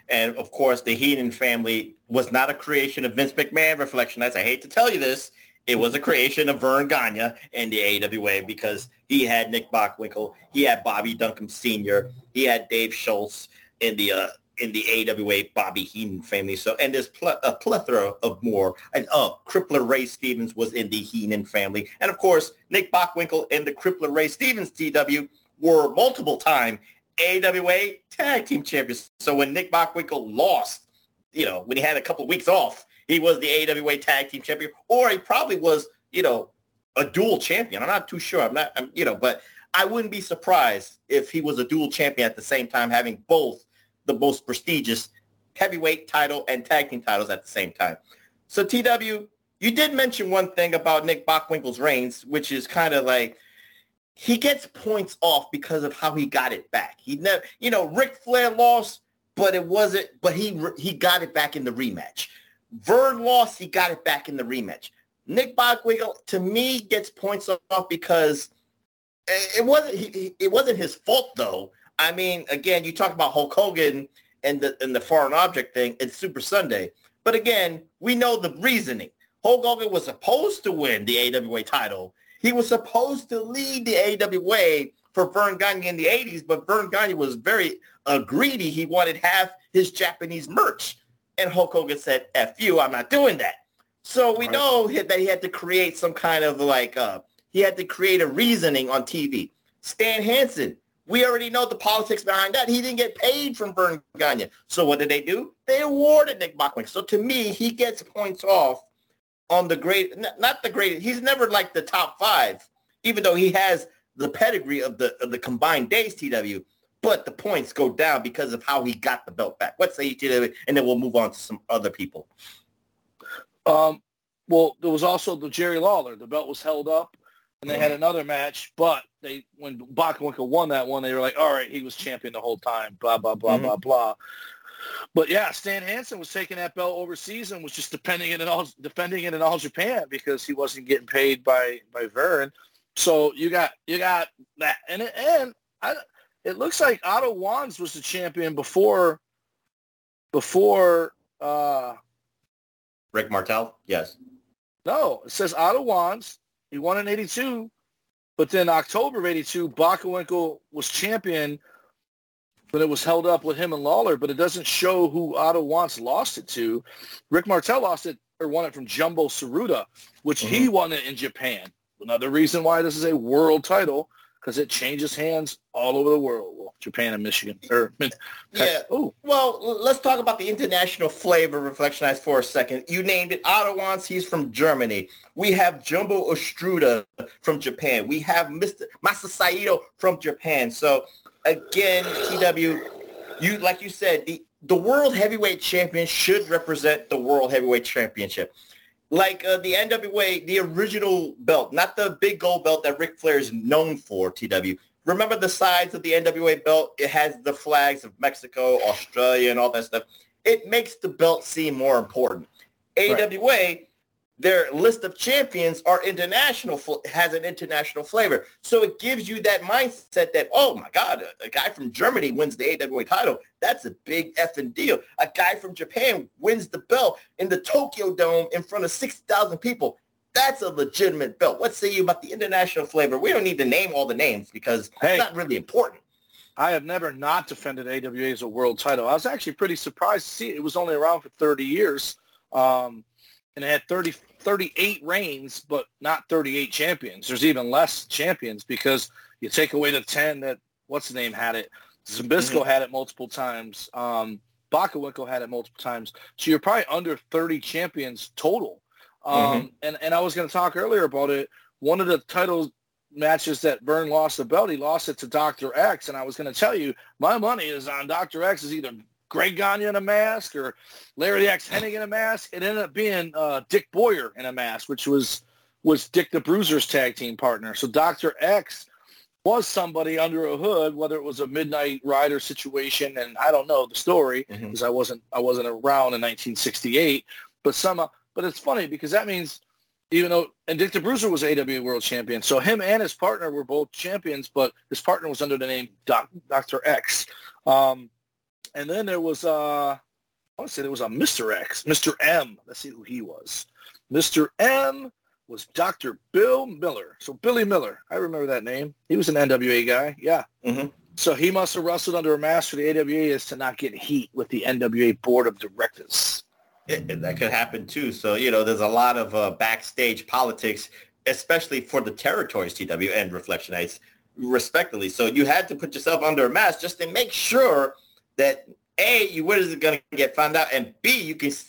And, of course, the Heenan family was not a creation of Vince McMahon Reflection Nights. I hate to tell you this. It was a creation of Vern Gagne and the AWA because he had Nick Bockwinkel. He had Bobby Duncombe Sr. He had Dave Schultz in the AWA Bobby Heenan family. So, and there's a plethora of more. And Crippler Ray Stevens was in the Heenan family. And, of course, Nick Bockwinkel and the Crippler Ray Stevens TW were multiple-time AWA tag team champions. So when Nick Bockwinkel lost, you know, when he had a couple of weeks off, he was the AWA tag team champion, or he probably was, you know, a dual champion. I'm not too sure. But I wouldn't be surprised if he was a dual champion at the same time, having both the most prestigious heavyweight title and tag team titles at the same time. So TW, you did mention one thing about Nick Bockwinkel's reigns, which is kind of like he gets points off because of how he got it back. He never, you know, Ric Flair lost, but it wasn't. But he got it back in the rematch. Vern lost, he got it back in the rematch. Nick Bockwinkel, to me, gets points off because it wasn't his fault though. I mean, again, you talk about Hulk Hogan and the foreign object thing. It's Super Sunday, but again, we know the reasoning. Hulk Hogan was supposed to win the AWA title. He was supposed to lead the AWA for Vern Gagne in the 80s, but Vern Gagne was very greedy. He wanted half his Japanese merch, and Hulk Hogan said, F you, I'm not doing that. So we know that he had to create some kind of he had to create a reasoning on TV. Stan Hansen, we already know the politics behind that. He didn't get paid from Vern Gagne. So what did they do? They awarded Nick Bockwinkel. So to me, he gets points off on the great, not the greatest. He's never like the top five, even though he has the pedigree of the combined days, TW. But the points go down because of how he got the belt back. Let's say TW, and then we'll move on to some other people. Well, there was also the Jerry Lawler. The belt was held up, and they had another match. But when Bockwinkel won that one, they were like, all right, he was champion the whole time, blah, blah, blah, blah, blah. But yeah, Stan Hansen was taking that belt overseas and was just defending it in all Japan because he wasn't getting paid by Vern. So you got that, and it looks like Otto Wanz was the champion before Rick Martel. Yes. No, it says Otto Wanz. He won in '82, but then October of '82, Bockwinkel was champion. But it was held up with him and Lawler, but it doesn't show who Otto Wanz lost it to. Rick Martel lost it or won it from Jumbo Tsuruta, which he won it in Japan. Another reason why this is a world title, because it changes hands all over the world. Well, Japan and Michigan. Yeah. Ooh. Well, let's talk about the international flavor of Reflectionize for a second. You named it Otto Wanz. He's from Germany. We have Jumbo Tsuruta from Japan. We have Masa Saito from Japan. So again, TW, you like you said, the World Heavyweight Champion should represent the World Heavyweight Championship. Like the NWA, the original belt, not the big gold belt that Ric Flair is known for, TW. Remember the sides of the NWA belt? It has the flags of Mexico, Australia, and all that stuff. It makes the belt seem more important. AWA, their list of champions are international, has an international flavor. So it gives you that mindset that, oh, my God, a guy from Germany wins the AWA title. That's a big effing deal. A guy from Japan wins the belt in the Tokyo Dome in front of 6,000 people. That's a legitimate belt. What say you about the international flavor? We don't need to name all the names because it's not really important. I have never not defended AWA as a world title. I was actually pretty surprised to see it. It was only around for 30 years. And it had 38 reigns, but not 38 champions. There's even less champions because you take away the 10 that what's-his-name had it. Zbyszko had it multiple times. Bockwinkel had it multiple times. So you're probably under 30 champions total. And I was going to talk earlier about it. One of the title matches that Vern lost the belt, he lost it to Dr. X. And I was going to tell you, my money is on Dr. X is either Greg Gagne in a mask or Larry The Axe Hennig in a mask. It ended up being Dick Boyer in a mask, which was Dick the Bruiser's tag team partner. So Dr. X was somebody under a hood, whether it was a Midnight Rider situation, and I don't know the story because I wasn't around in 1968. But it's funny because that means even though – and Dick the Bruiser was AW World Champion. So him and his partner were both champions, but his partner was under the name Dr. X. And then there was, I want to say there was a Mr. X, Mr. M. Let's see who he was. Mr. M was Dr. Bill Miller. So Billy Miller, I remember that name. He was an NWA guy, yeah. So he must have wrestled under a mask for the AWA as to not get heat with the NWA board of directors. And that could happen too. So, you know, there's a lot of backstage politics, especially for the territories, TW and Reflectionites, respectively. So you had to put yourself under a mask just to make sure that A, you where is it going to get found out, and B, you can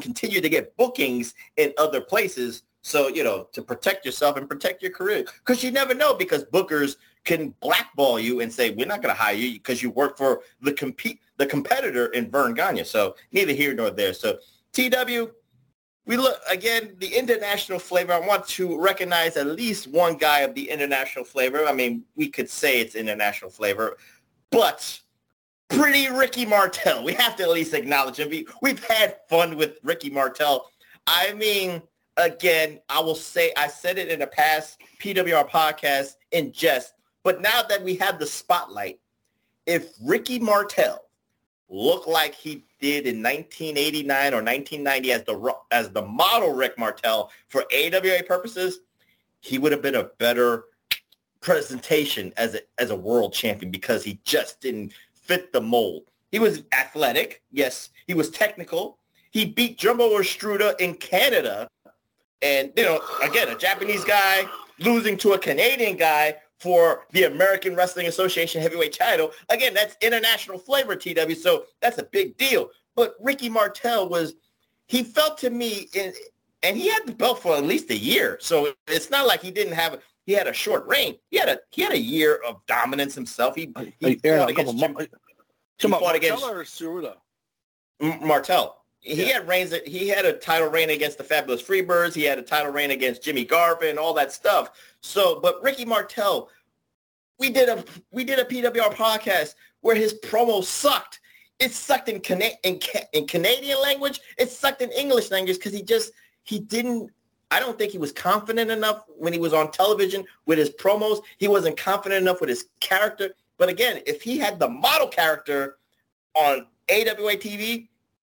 continue to get bookings in other places. So you know to protect yourself and protect your career, because you never know, because bookers can blackball you and say, we're not going to hire you because you work for the competitor in Vern Gagne. So neither here nor there. So TW, we look, again, the international flavor. I want to recognize at least one guy of the international flavor. I mean, we could say it's international flavor, but pretty Ricky Martel. We have to at least acknowledge him. We've had fun with Ricky Martel. I mean, again, I will say, I said it in a past PWR podcast in jest, but now that we have the spotlight, if Ricky Martel looked like he did in 1989 or 1990 as the model Rick Martel for AWA purposes, he would have been a better presentation as a world champion because he just didn't fit the mold. He was athletic. Yes, he was technical. He beat Jumbo Tsuruta in Canada. And, you know, again, a Japanese guy losing to a Canadian guy for the American Wrestling Association heavyweight title. Again, that's international flavor, TW, so that's a big deal. But Ricky Martel he felt to me, and he had the belt for at least a year. So it's not like he had a short reign. He had a year of dominance himself. He fought against Martel or Tsuruta? Martel. He had a title reign against the Fabulous Freebirds. He had a title reign against Jimmy Garvin, all that stuff. So, but Ricky Martel, we did a PWR podcast where his promo sucked. It sucked in Canadian language. It sucked in English language because he didn't. I don't think he was confident enough when he was on television with his promos. He wasn't confident enough with his character. But again, if he had the model character on AWA TV.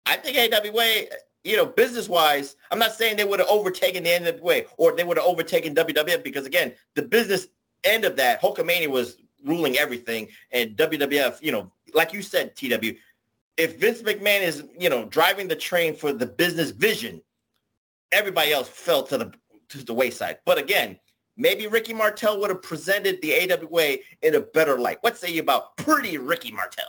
I think AWA, you know, business-wise, I'm not saying they would have overtaken the NWA or they would have overtaken WWF because, again, the business end of that, Hulkamania was ruling everything, and WWF, you know, like you said, TW, if Vince McMahon is, you know, driving the train for the business vision, everybody else fell to the wayside. But, again, maybe Ricky Martel would have presented the AWA in a better light. What say you about pretty Ricky Martel?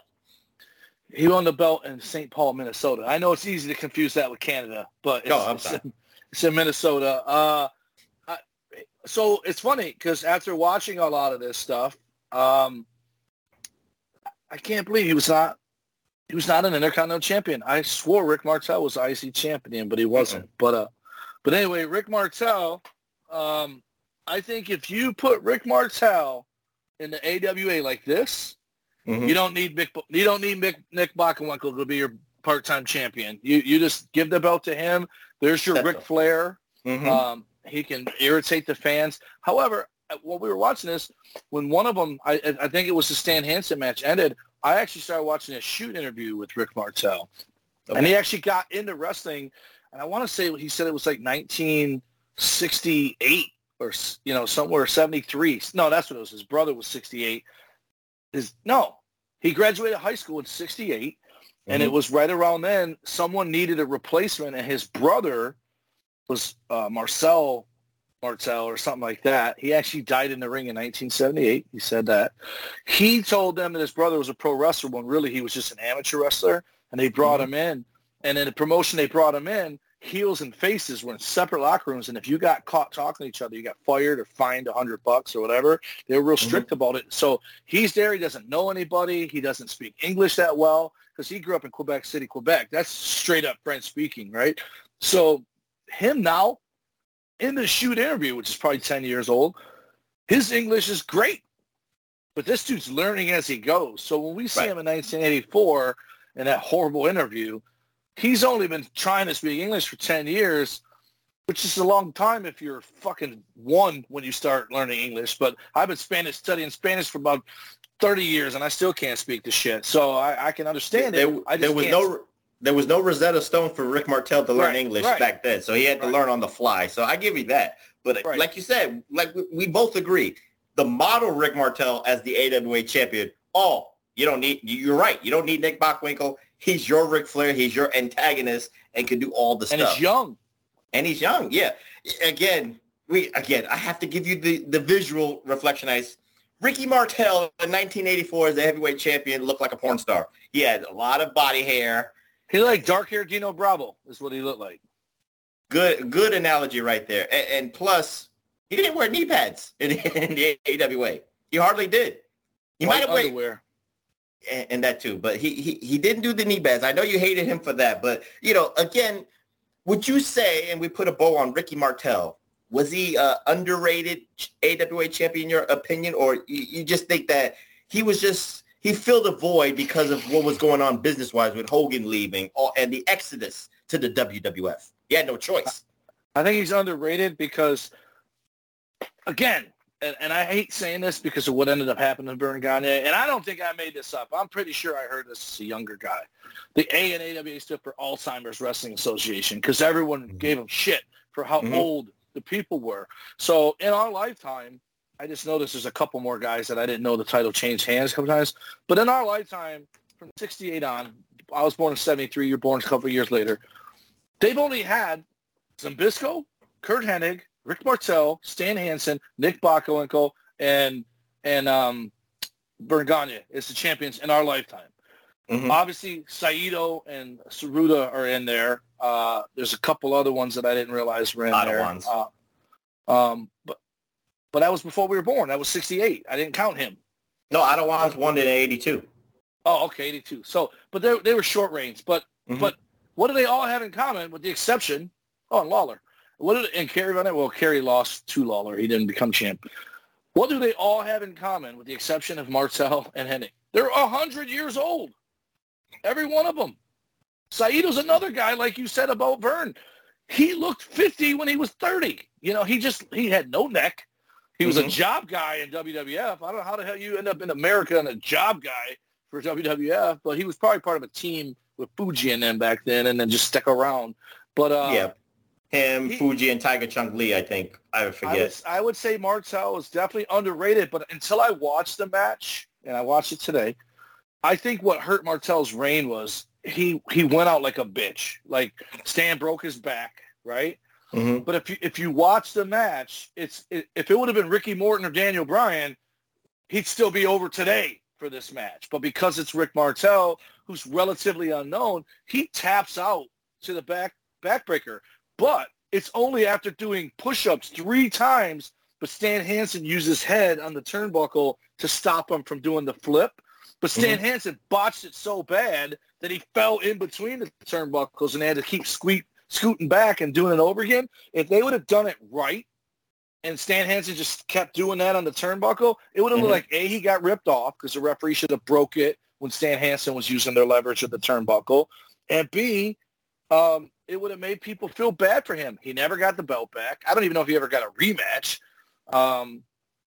He won the belt in St. Paul, Minnesota. I know it's easy to confuse that with Canada, but it's in Minnesota. So it's funny because after watching a lot of this stuff, I can't believe he was not an Intercontinental Champion. I swore Rick Martel was IC Champion, but he wasn't. Mm-hmm. But anyway, Rick Martel, I think if you put Rick Martel in the AWA like this, mm-hmm. You don't need Nick Bockwinkel to be your part-time champion. You just give the belt to him. There's your Ric Flair. Mm-hmm. He can irritate the fans. However, while we were watching this, when one of them, I think it was the Stan Hansen match ended, I actually started watching a shoot interview with Rick Martel. Okay. And he actually got into wrestling, and I want to say he said it was like 1968 or, you know, somewhere 73. No, that's what it was. His brother was 68. He graduated high school in 68, and mm-hmm. It was right around then someone needed a replacement, and his brother was Marcel Martel or something like that. He actually died in the ring in 1978. He said that. He told them that his brother was a pro wrestler when really he was just an amateur wrestler, and they brought mm-hmm. him in. And in the promotion they brought him in, heels and faces were in separate locker rooms, and if you got caught talking to each other, you got fired or fined $100 or whatever. They were real strict mm-hmm. about it. So he's there. He doesn't know anybody. He doesn't speak English that well because he grew up in Quebec City, Quebec. That's straight up French speaking, right? So him now in the shoot interview, which is probably 10 years old, his English is great, but this dude's learning as he goes. So when we see him in 1984 in that horrible interview, he's only been trying to speak English for 10 years, which is a long time if you're fucking one when you start learning English. But I've been studying Spanish for about 30 years, and I still can't speak the shit. So I can understand it. There was no Rosetta Stone for Rick Martel to learn English back then, so he had to learn on the fly. So I give you that. But like you said, like we both agree, the model Rick Martel as the AWA champion, you're right. You don't need Nick Bockwinkel. He's your Ric Flair. He's your antagonist and can do all the stuff. And he's young. Yeah. Again, I have to give you the visual reflection. Ricky Martel in 1984 as the heavyweight champion looked like a porn star. He had a lot of body hair. He like dark-haired Dino Bravo is what he looked like. Good analogy right there. And plus, he didn't wear knee pads in the AWA. He hardly did. He might have weighed and that too, but he didn't do the knee pads. I know you hated him for that, but you know, again, would you say, and we put a bow on Ricky Martel, was he underrated AWA champion in your opinion, or you just think that he was just, he filled a void because of what was going on business-wise with Hogan leaving and the exodus to the WWF? He had no choice. I think he's underrated because, again, and I hate saying this because of what ended up happening to Vern Gagne, and I don't think I made this up. I'm pretty sure I heard this as a younger guy. The A and AWA stood for Alzheimer's Wrestling Association because everyone gave him shit for how old the people were. So in our lifetime, I just noticed there's a couple more guys that I didn't know the title changed hands a couple times. But in our lifetime, from 68 on, I was born in 73, you're born a couple of years later, they've only had Zbyszko, Curt Hennig, Rick Martel, Stan Hansen, Nick Bockwinkel, and Vern Gagne is the champions in our lifetime. Obviously, Saito and Tsuruta are in there. There's a couple other ones that I didn't realize were in there. Otto Wanz. But that was before we were born. That was 68. I didn't count him. No, Otto Wanz won in 82. Oh, okay, 82. So, but they were short reigns. But what do they all have in common, with the exception? Oh, and Lawler. And Kerry Von Erich? Well, Kerry lost to Lawler. He didn't become champ. What do they all have in common, with the exception of Martel and Hennig? They're 100 years old. Every one of them. Saito's another guy, like you said about Vern. He looked 50 when he was 30. You know, he had no neck. He was a job guy in WWF. I don't know how the hell you end up in America and a job guy for WWF, but he was probably part of a team with Fuji and them back then, and then just stuck around. But yeah. Him, Fuji, and Tiger Chung Lee, I think. I forget. I would say Martel was definitely underrated, but until I watched the match, and I watched it today, I think what hurt Martel's reign was he went out like a bitch. Like, Stan broke his back, right? But if you watch the match, if it would have been Ricky Morton or Daniel Bryan, he'd still be over today for this match. But because it's Rick Martel, who's relatively unknown, he taps out to the backbreaker. But it's only after doing push-ups 3 times, but Stan Hansen used his head on the turnbuckle to stop him from doing the flip. But Stan Hansen botched it so bad that he fell in between the turnbuckles and had to keep scooting back and doing it over again. If they would have done it right and Stan Hansen just kept doing that on the turnbuckle, it would have looked like, A, he got ripped off because the referee should have broke it when Stan Hansen was using their leverage of the turnbuckle. And B, it would have made people feel bad for him. He never got the belt back. I don't even know if he ever got a rematch.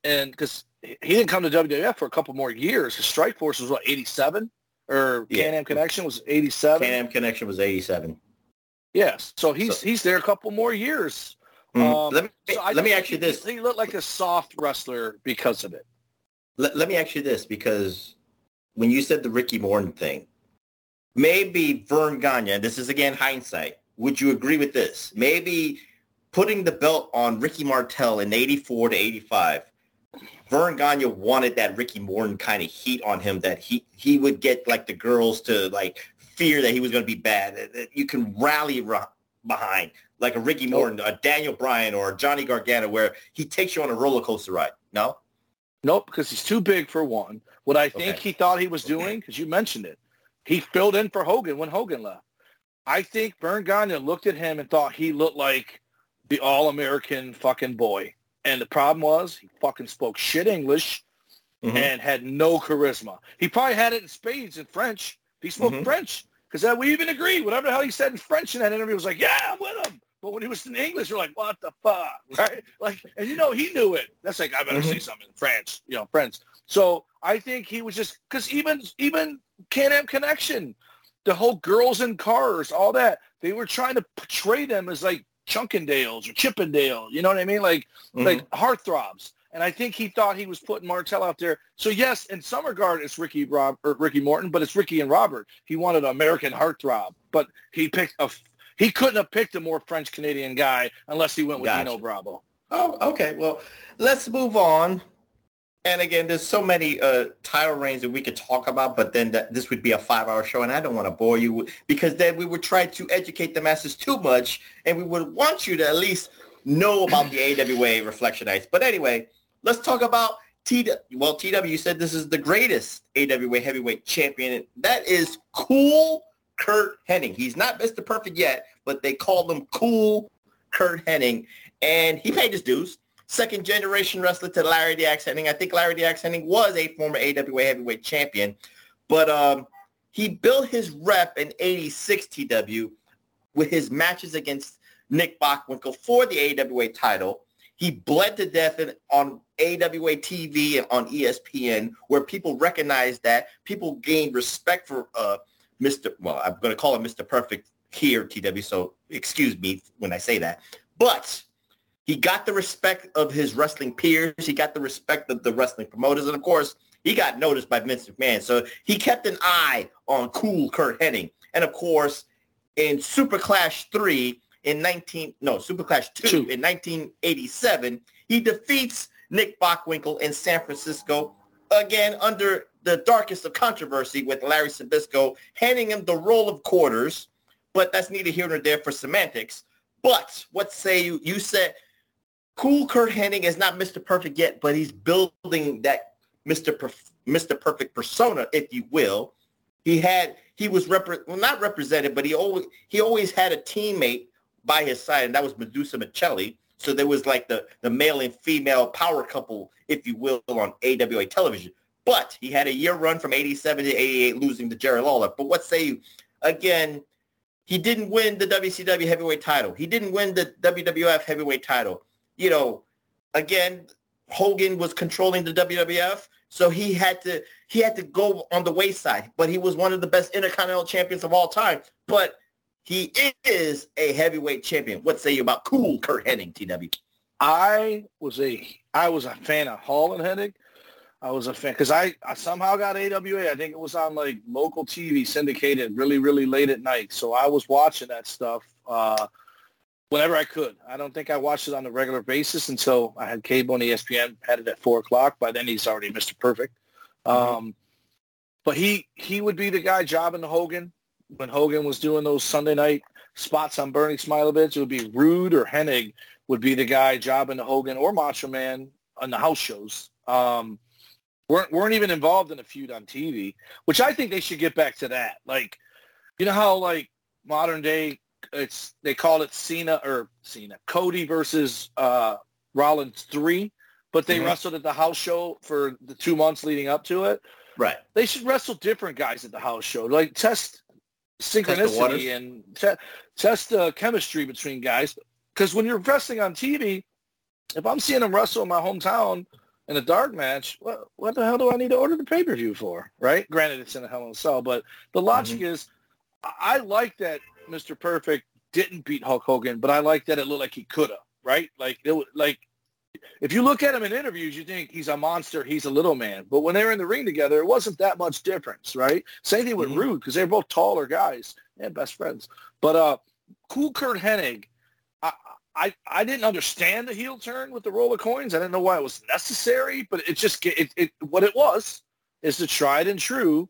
And because he didn't come to WWF for a couple more years. His Strike Force was, what, 87? Or Can-Am Connection was 87? Can-Am Connection was 87. Yes. So he's there a couple more years. Let me ask you this. He looked like a soft wrestler because of it. Let me ask you this, because when you said the Ricky Morton thing, maybe Vern Gagne, this is again hindsight, would you agree with this? Maybe putting the belt on Ricky Martel in 84 to 85, Vern Gagne wanted that Ricky Morton kind of heat on him, that he would get like the girls to like fear that he was going to be bad. You can rally behind like a Ricky Morton, a Daniel Bryan, or a Johnny Gargano, where he takes you on a roller coaster ride. No? Nope, because he's too big for one. What I think he thought he was doing, because you mentioned it, he filled in for Hogan when Hogan left. I think Vern Gagne looked at him and thought he looked like the all-American fucking boy. And the problem was he fucking spoke shit English and had no charisma. He probably had it in spades in French. He spoke French because we even agreed. Whatever the hell he said in French in that interview was like, yeah, I'm with him. But when he was in English, you're like, what the fuck, right? Like, and, you know, he knew it. That's like, I better say something in French, you know, French. So I think he was just, because even Can-Am Connection, the whole girls in cars, all that, they were trying to portray them as like Chunkendales or Chippendale, you know what I mean? Like heartthrobs. And I think he thought he was putting Martel out there. So, yes, in some regard, it's Ricky Morton, but it's Ricky and Robert. He wanted an American heartthrob, but he couldn't have picked a more French-Canadian guy unless he went with Dino Bravo. Oh, okay. Well, let's move on. And, again, there's so many title reigns that we could talk about, but then this would be a 5-hour show, and I don't want to bore you because then we would try to educate the masses too much, and we would want you to at least know about the AWA Reflection Nights. But, anyway, let's talk about TW said this is the greatest AWA heavyweight champion. That is Cool Curt Hennig. He's not Mr. Perfect yet, but they call him Cool Curt Hennig. And he paid his dues. Second generation wrestler to Larry The Axe Hennig. I think Larry The Axe Hennig was a former AWA heavyweight champion. But he built his rep in 86 TW with his matches against Nick Bockwinkel for the AWA title. He bled to death on AWA TV and on ESPN, where people recognized that. People gained respect for I'm going to call him Mr. Perfect here, TW, so excuse me when I say that. But he got the respect of his wrestling peers. He got the respect of the wrestling promoters. And, of course, he got noticed by Vince McMahon. So he kept an eye on Cool Curt Hennig. And, of course, in Super Clash 3 Super Clash 2 in 1987, he defeats Nick Bockwinkel in San Francisco, again under the darkest of controversy with Larry Zbyszko handing him the roll of quarters, but that's neither here nor there for semantics. But what say you? You said Cool Curt Hennig is not Mr. Perfect yet, but he's building that Mr. Perfect persona, if you will. He was not represented, but he always had a teammate by his side, and that was Medusa Michelli. So there was like the male and female power couple, if you will, on AWA television. But he had a year run from 87 to 88, losing to Jerry Lawler. But what say you? Again, he didn't win the WCW heavyweight title. He didn't win the WWF heavyweight title. You know, again, Hogan was controlling the WWF, so he had to go on the wayside. But he was one of the best Intercontinental Champions of all time. But he is a heavyweight champion. What say you about Cool Curt Hennig, TW? I was a fan of Hall and Hennig. I was a fan because I somehow got AWA. I think it was on like local TV, syndicated really, really late at night. So I was watching that stuff whenever I could. I don't think I watched it on a regular basis until I had cable and ESPN, had it at 4 o'clock. By then he's already Mr. Perfect. But he would be the guy jobbing to Hogan. When Hogan was doing those Sunday night spots on Bernie Smilovich, it would be Rude or Hennig would be the guy jobbing to Hogan or Macho Man on the house shows. Weren't even involved in a feud on TV, which I think they should get back to that. Like, you know how like modern day, they call it Cody versus Rollins 3, but they wrestled at the house show for the 2 months leading up to it. Right. They should wrestle different guys at the house show. Like test synchronicity and test the chemistry between guys. Because when you're wrestling on TV, if I'm seeing them wrestle in my hometown in a dark match, what the hell do I need to order the pay-per-view for, right? Granted, it's in a Hell in a Cell, but the logic is I like that Mr. Perfect didn't beat Hulk Hogan, but I like that it looked like he could have, right? Like if you look at him in interviews, you think he's a monster, he's a little man. But when they were in the ring together, it wasn't that much difference, right? Same thing with Rude, because they're both taller guys and best friends. But Cool Curt Hennig, I didn't understand the heel turn with the roll of coins. I didn't know why it was necessary, but it just what it was is the tried and true.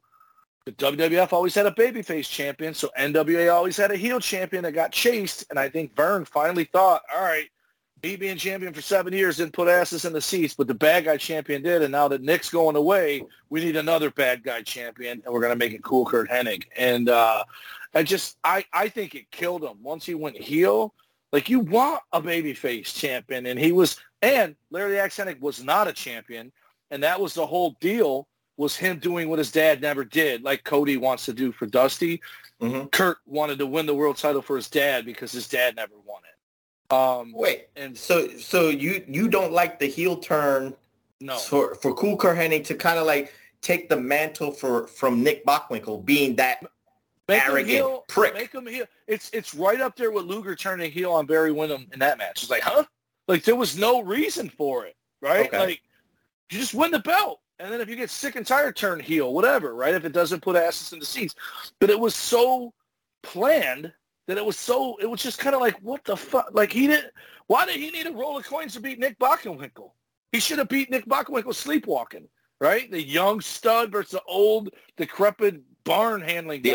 The WWF always had a babyface champion, so NWA always had a heel champion that got chased. And I think Vern finally thought, all right, me being champion for 7 years didn't put asses in the seats, but the bad guy champion did, and now that Nick's going away, we need another bad guy champion, and we're going to make it Cool Curt Hennig. And I think it killed him once he went heel. Like, you want a babyface champion, and Larry The Axe Hennig was not a champion, and that was the whole deal, was him doing what his dad never did, like Cody wants to do for Dusty. Curt wanted to win the world title for his dad because his dad never won it. So you don't like the heel turn? No. For Cool Curt Hennig to kind of like take the mantle from Nick Bockwinkel, being that arrogant prick. Make him heel. It's right up there with Luger turning heel on Barry Windham in that match. It's like, huh? Like there was no reason for it, right? Okay. Like you just win the belt, and then if you get sick and tired, turn heel, whatever, right? If it doesn't put asses in the seats, but it was so planned. That it was just kind of like, what the fuck? Like, why did he need a roll of coins to beat Nick Bockwinkel? He should have beat Nick Bockwinkel sleepwalking, right? The young stud versus the old, decrepit barn handling guy.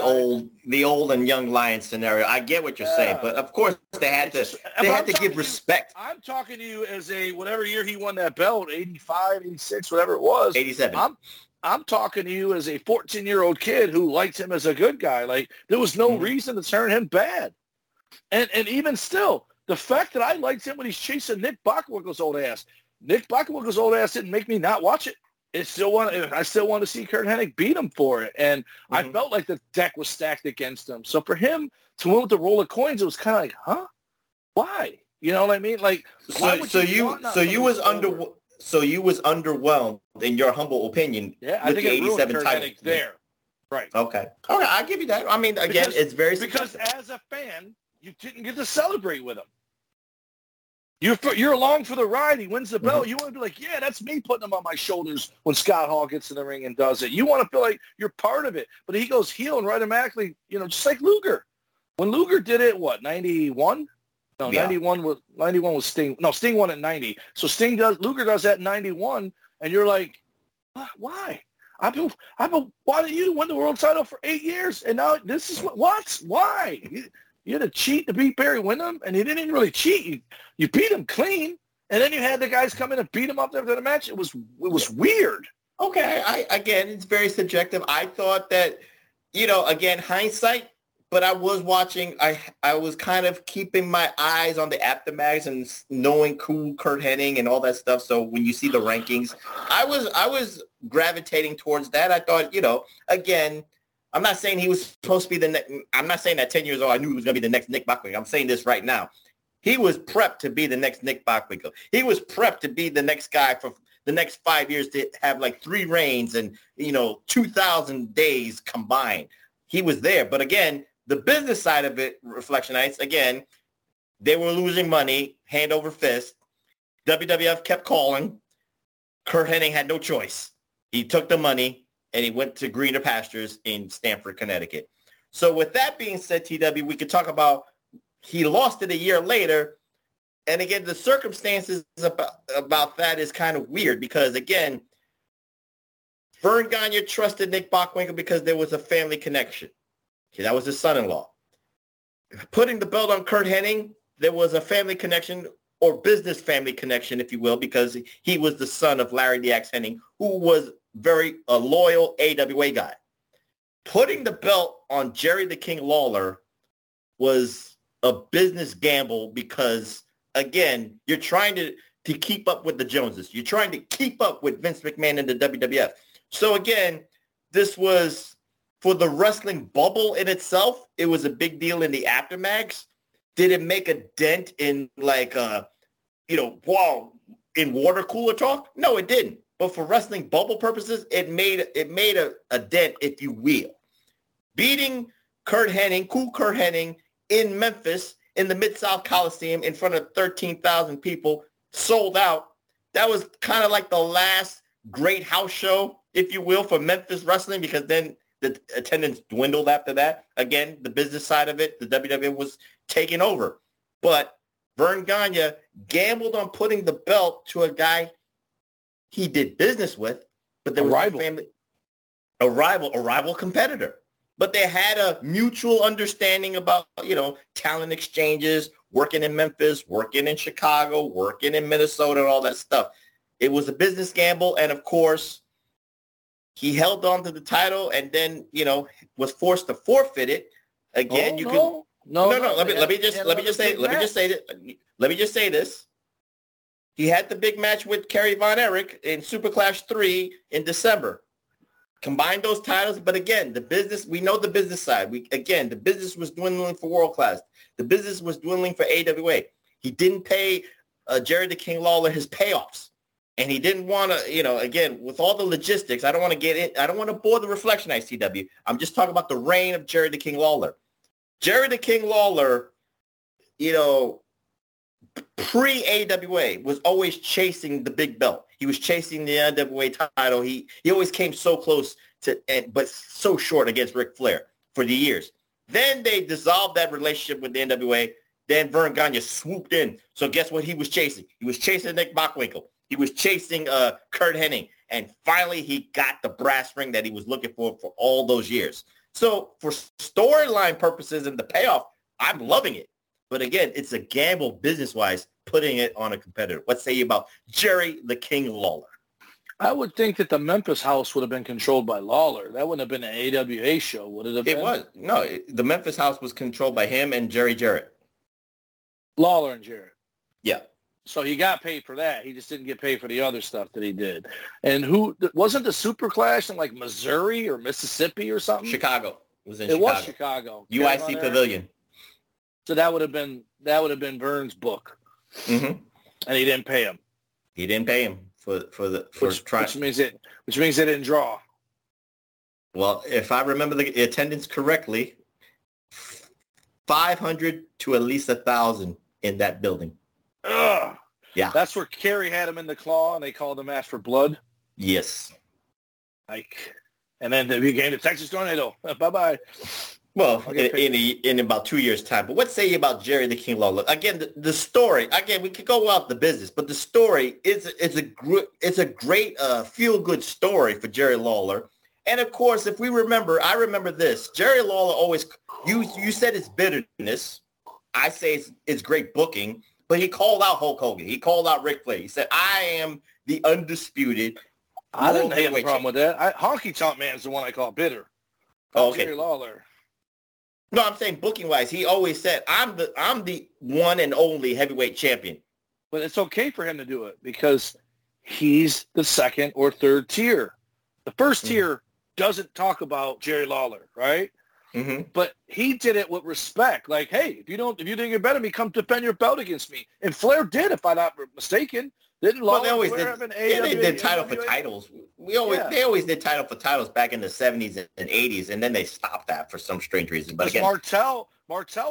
The old and young lion scenario. I get what you're saying, but of course they had to. They had to give respect. I'm talking to you as a whatever year he won that belt, 85, 86, whatever it was, 87. I'm talking to you as a 14-year-old kid who liked him as a good guy. Like, there was no reason to turn him bad. And even still, the fact that I liked him when he's chasing Nick Bockwinkel's old ass. Nick Bockwinkel's old ass didn't make me not watch it. I still want to see Curt Hennig beat him for it. And I felt like the deck was stacked against him. So for him to win with the roll of coins, it was kind of like, huh? Why? You know what I mean? Like, So you was underwhelmed, in your humble opinion. Yeah, I think it ruined Curt Hennig there. Right. Okay. All right, I'll give you that. I mean, again, it's very successful. Because as a fan, you didn't get to celebrate with him. You're along for the ride. He wins the belt. You want to be like, yeah, that's me putting him on my shoulders when Scott Hall gets in the ring and does it. You want to feel like you're part of it. But he goes heel and automatically, you know, just like Luger. When Luger did it, what, 91? No, yeah. 91 was Sting. No, Sting won at 90. So Luger does that at 91, and you're like, why? Why did you win the world title for 8 years, and now this is what? Why? You had to cheat to beat Barry Windham, and he didn't even really cheat. You beat him clean, and then you had the guys come in and beat him up after the match. It was weird. Okay, again, it's very subjective. I thought that, you know, again, hindsight. But I was watching. I was kind of keeping my eyes on the aftermath and knowing Curt Hennig and all that stuff. So when you see the rankings, I was gravitating towards that. I thought, you know, again, I'm not saying he was supposed to be the next. I'm not saying at 10 years old I knew he was going to be the next Nick Bockwinkel. I'm saying this right now. He was prepped to be the next Nick Bockwinkel. He was prepped to be the next guy for the next 5 years to have like 3 reigns and, you know, 2,000 days combined. He was there, but again. The business side of it, Reflectionites, again, they were losing money, hand over fist. WWF kept calling. Curt Hennig had no choice. He took the money, and he went to greener pastures in Stamford, Connecticut. So with that being said, TW, we could talk about he lost it a year later. And again, the circumstances about that is kind of weird because, again, Vern Gagne trusted Nick Bockwinkel because there was a family connection. That was his son-in-law. Putting the belt on Curt Hennig, there was a family connection or business family connection, if you will, because he was the son of Larry The Axe Hennig, who was a loyal AWA guy. Putting the belt on Jerry the King Lawler was a business gamble because, again, you're trying to keep up with the Joneses. You're trying to keep up with Vince McMahon and the WWF. So, again, this was... For the wrestling bubble in itself, it was a big deal in the aftermath. Did it make a dent in, like, you know, wow, in water cooler talk? No, it didn't. But for wrestling bubble purposes, it made a dent, if you will. Beating Curt Hennig, cool Curt Hennig, in Memphis, in the Mid-South Coliseum, in front of 13,000 people, sold out. That was kind of like the last great house show, if you will, for Memphis wrestling, because then... the attendance dwindled after that. Again, the business side of it, the WWE was taking over. But Vern Gagne gambled on putting the belt to a guy he did business with, but there was a rival competitor. But they had a mutual understanding about, you know, talent exchanges, working in Memphis, working in Chicago, working in Minnesota, and all that stuff. It was a business gamble, and of course, he held on to the title and then, you know, was forced to forfeit it. Again, Let me just say this. He had the big match with Kerry Von Erich in Super Clash 3 in December. Combined those titles, but again, the business, we know the business side. The business was dwindling for World Class. The business was dwindling for AWA. He didn't pay Jerry the King Lawler his payoffs. And he didn't want to, you know, again, with all the logistics, I don't want to bore the Reflectionites, CW. I'm just talking about the reign of Jerry the King Lawler. Jerry the King Lawler, you know, pre-AWA was always chasing the big belt. He was chasing the NWA title. He always came so close to, but so short against Ric Flair for the years. Then they dissolved that relationship with the NWA. Then Vern Gagne swooped in. So guess what he was chasing? He was chasing Nick Bockwinkel. He was chasing Curt Hennig, and finally he got the brass ring that he was looking for all those years. So for storyline purposes and the payoff, I'm loving it. But again, it's a gamble business-wise, putting it on a competitor. What say you about Jerry the King Lawler? I would think that the Memphis house would have been controlled by Lawler. That wouldn't have been an AWA show, would it have been? It was. No, the Memphis house was controlled by him and Jerry Jarrett. Lawler and Jarrett. Yeah. So he got paid for that. He just didn't get paid for the other stuff that he did. And who wasn't the Super Clash in like Missouri or Mississippi or something? Chicago. It was in Chicago. It was Chicago. UIC Pavilion. So that would have been Vern's book. Mm-hmm. And he didn't pay him. He didn't pay him which means they didn't draw. Well, if I remember the attendance correctly, 500 to at least 1,000 in that building. Ugh. Yeah. That's where Kerry had him in the claw, and they called the match for blood. Yes. And then they became the Texas Tornado. Bye-bye. Well, in about 2 years' time. But what say you about Jerry the King Lawler? Again, the story. Again, we could go out the business, but the story is a great feel-good story for Jerry Lawler. And of course, if we remember, I remember this. Jerry Lawler always. You said it's bitterness. I say it's great booking. But he called out Hulk Hogan. He called out Ric Flair. He said, I am the undisputed. I didn't have a problem with that. Honky Tonk Man is the one I call bitter. Oh, okay. Jerry Lawler. No, I'm saying booking-wise, he always said, I'm the one and only heavyweight champion. But it's okay for him to do it because he's the second or third tier. The first tier doesn't talk about Jerry Lawler, right? Mm-hmm. But he did it with respect. Like, hey, if you didn't get better than me, come defend your belt against me. And Flair did, if I'm not mistaken. Didn't Lawler? Well, they did title for titles. They always did title for titles back in the 70s and 80s, and then they stopped that for some strange reason. But again, Martel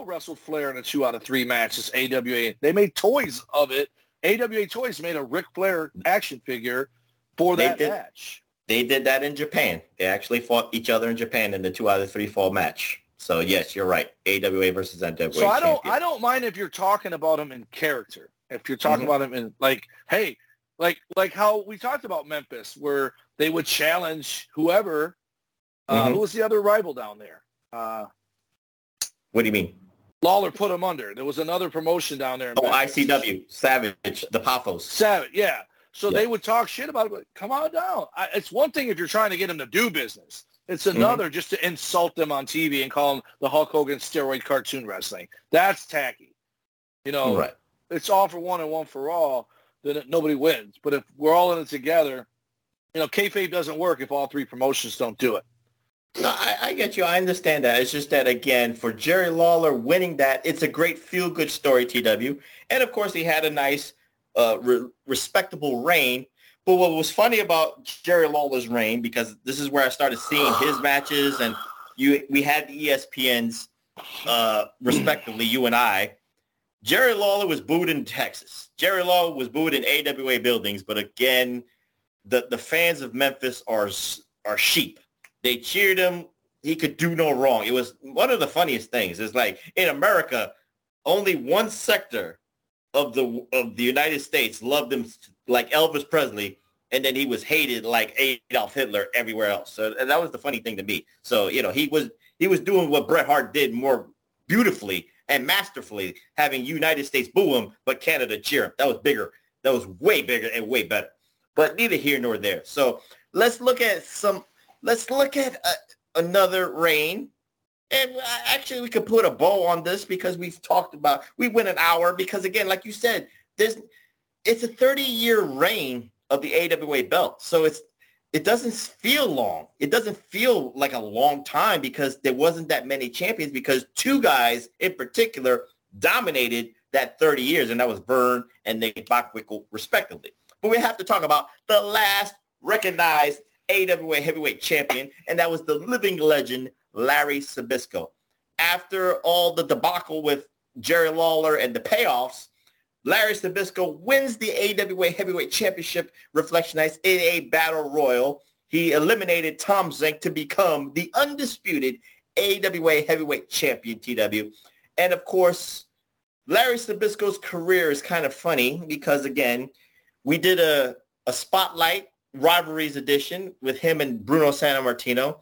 wrestled Flair in a 2 out of 3 matches. AWA. They made toys of it. AWA Toys made a Ric Flair action figure for that match. They did that in Japan. They actually fought each other in Japan in the 2 out of 3 fall match. So, yes, you're right. AWA versus NWA. So, I don't mind if you're talking about him in character. If you're talking about him in, like, hey, like how we talked about Memphis, where they would challenge whoever. Who was the other rival down there? What do you mean? Lawler put him under. There was another promotion down there. ICW. Savage. The Poffos. Savage, yeah. So they would talk shit about it, but come on down. It's one thing if you're trying to get them to do business. It's another just to insult them on TV and call them the Hulk Hogan steroid cartoon wrestling. That's tacky. You know, right. It's all for one and one for all, then nobody wins. But if we're all in it together, you know, kayfabe doesn't work if all three promotions don't do it. No, I get you. I understand that. It's just that, again, for Jerry Lawler winning that, it's a great feel-good story, TW. And, of course, he had a nice... respectable reign. But what was funny about Jerry Lawler's reign, because this is where I started seeing his matches, and we had the ESPNs respectively, you and I. Jerry Lawler was booed in Texas. Jerry Lawler was booed in AWA buildings. But again, the fans of Memphis are sheep. They cheered him. He could do no wrong. It was one of the funniest things. It's like in America, only one sector of the United States loved him like Elvis Presley, and then he was hated like Adolf Hitler everywhere else. So, and that was the funny thing to me. So, you know, he was doing what Bret Hart did more beautifully and masterfully, having United States boo him, but Canada cheer him. That was bigger. That was way bigger and way better. But neither here nor there. So let's look at another reign. And actually, we could put a bow on this because we've talked about – we went an hour because, again, like you said, it's a 30-year reign of the AWA belt. So it doesn't feel long. It doesn't feel like a long time because there wasn't that many champions, because two guys in particular dominated that 30 years, and that was Vern and Nick Bockwinkel, respectively. But we have to talk about the last recognized AWA heavyweight champion, and that was the living legend, Larry Zbyszko. After all the debacle with Jerry Lawler and the payoffs, Larry Zbyszko wins the AWA Heavyweight Championship Reflection Nights in a battle royal. He eliminated Tom Zenk to become the undisputed AWA Heavyweight Champion, TW. And, of course, Larry Zbyszko's career is kind of funny because, again, we did a Spotlight Rivalries edition with him and Bruno Sammartino.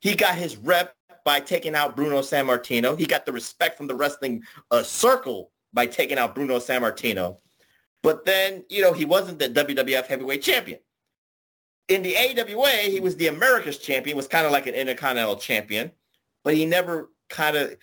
He got his rep by taking out Bruno Sammartino. He got the respect from the wrestling circle by taking out Bruno Sammartino. But then, you know, he wasn't the WWF heavyweight champion. In the AWA, he was the America's champion, was kind of like an Intercontinental champion, but he never defeated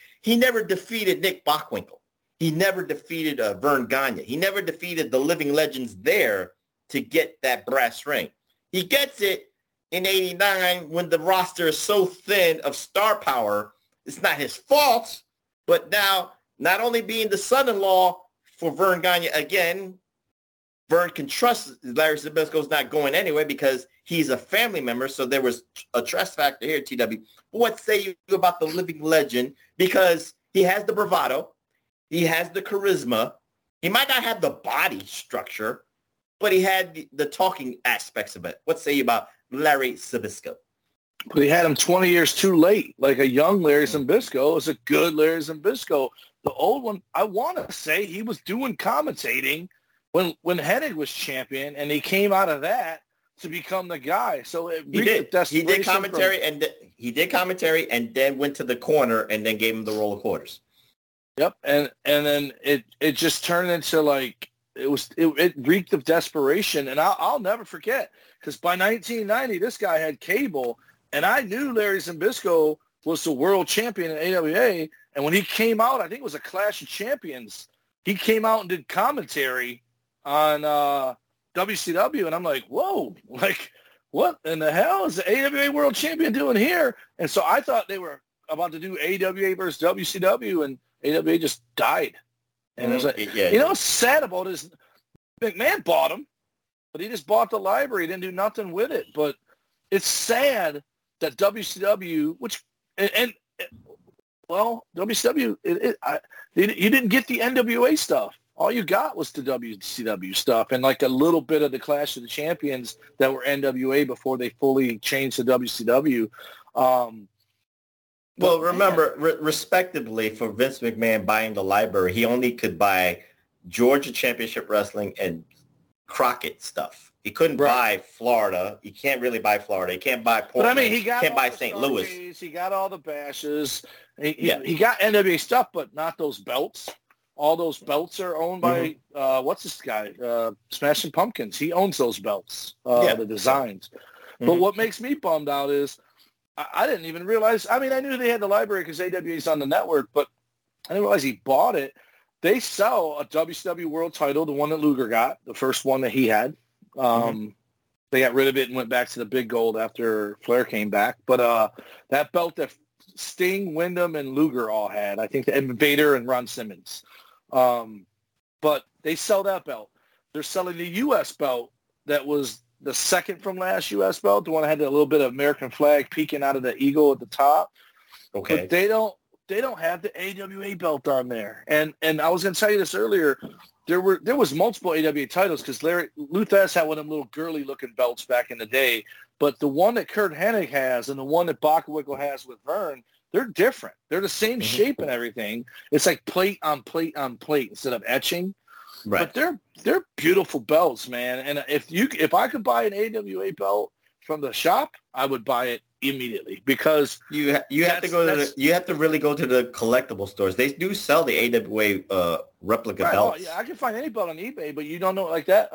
Nick Bockwinkel. He never defeated Vern Gagne. He never defeated the living legends there to get that brass ring. He gets it in 89 when the roster is so thin of star power. It's not his fault, but now not only being the son-in-law for Vern Gagne again, Vern can trust Larry Zbyszko's not going anywhere because he's a family member, so there was a trust factor here, TW. But what say you about the living legend? Because he has the bravado. He has the charisma. He might not have the body structure, but he had the talking aspects of it. What say you about Larry Zbyszko? But he had him 20 years too late, like a young Larry Zbyszko. It's a good Larry Zbyszko. The old one, I want to say he was doing commentating when Hennig was champion, and he came out of that to become the guy. So it he did commentary and then went to the corner and then gave him the roll of quarters. Yep, and then it just turned into like it reeked of desperation, and I'll never forget because by 1990 this guy had cable, and I knew Larry Zbyszko was the world champion in AWA, and when he came out, I think it was a Clash of Champions. He came out and did commentary on WCW, and I'm like, whoa, like what in the hell is the AWA world champion doing here? And so I thought they were about to do AWA versus WCW, and AWA just died. And it was like, you know what's sad about is McMahon bought him, but he just bought the library. He didn't do nothing with it. But it's sad that WCW, which WCW, you didn't get the NWA stuff. All you got was the WCW stuff and like a little bit of the Clash of the Champions that were NWA before they fully changed to WCW. Well, remember, respectively, for Vince McMahon buying the library, he only could buy Georgia Championship Wrestling and Crockett stuff. He couldn't buy Florida. He can't really buy Florida. He can't buy Portland. But I mean, he can't buy St. Louis. He got all the bashes. He got NWA stuff, but not those belts. All those belts are owned by, what's this guy? Smashing Pumpkins. He owns those belts, the designs. Mm-hmm. But what makes me bummed out is, I didn't even realize. I mean, I knew they had the library because AWA's on the network, but I didn't realize he bought it. They sell a WCW world title, the one that Luger got, the first one that he had. They got rid of it and went back to the big gold after Flair came back. But that belt that Sting, Wyndham, and Luger all had, I think, and Vader and Ron Simmons. But they sell that belt. They're selling the U.S. belt that was the second from last U.S. belt, the one that had a little bit of American flag peeking out of the eagle at the top. Okay. But they don't have the AWA belt on there. And I was going to tell you this earlier. There was multiple AWA titles because Lou Thesz had one of them little girly looking belts back in the day. But the one that Curt Hennig has and the one that Bockwinkel has with Vern, they're different. They're the same shape and everything. It's like plate on plate on plate instead of etching. Right. But they're beautiful belts, man. And if I could buy an AWA belt from the shop, I would buy it immediately because you have to really go to the collectible stores. They do sell the AWA replica belts. Oh, yeah, I can find any belt on eBay, but you don't know like that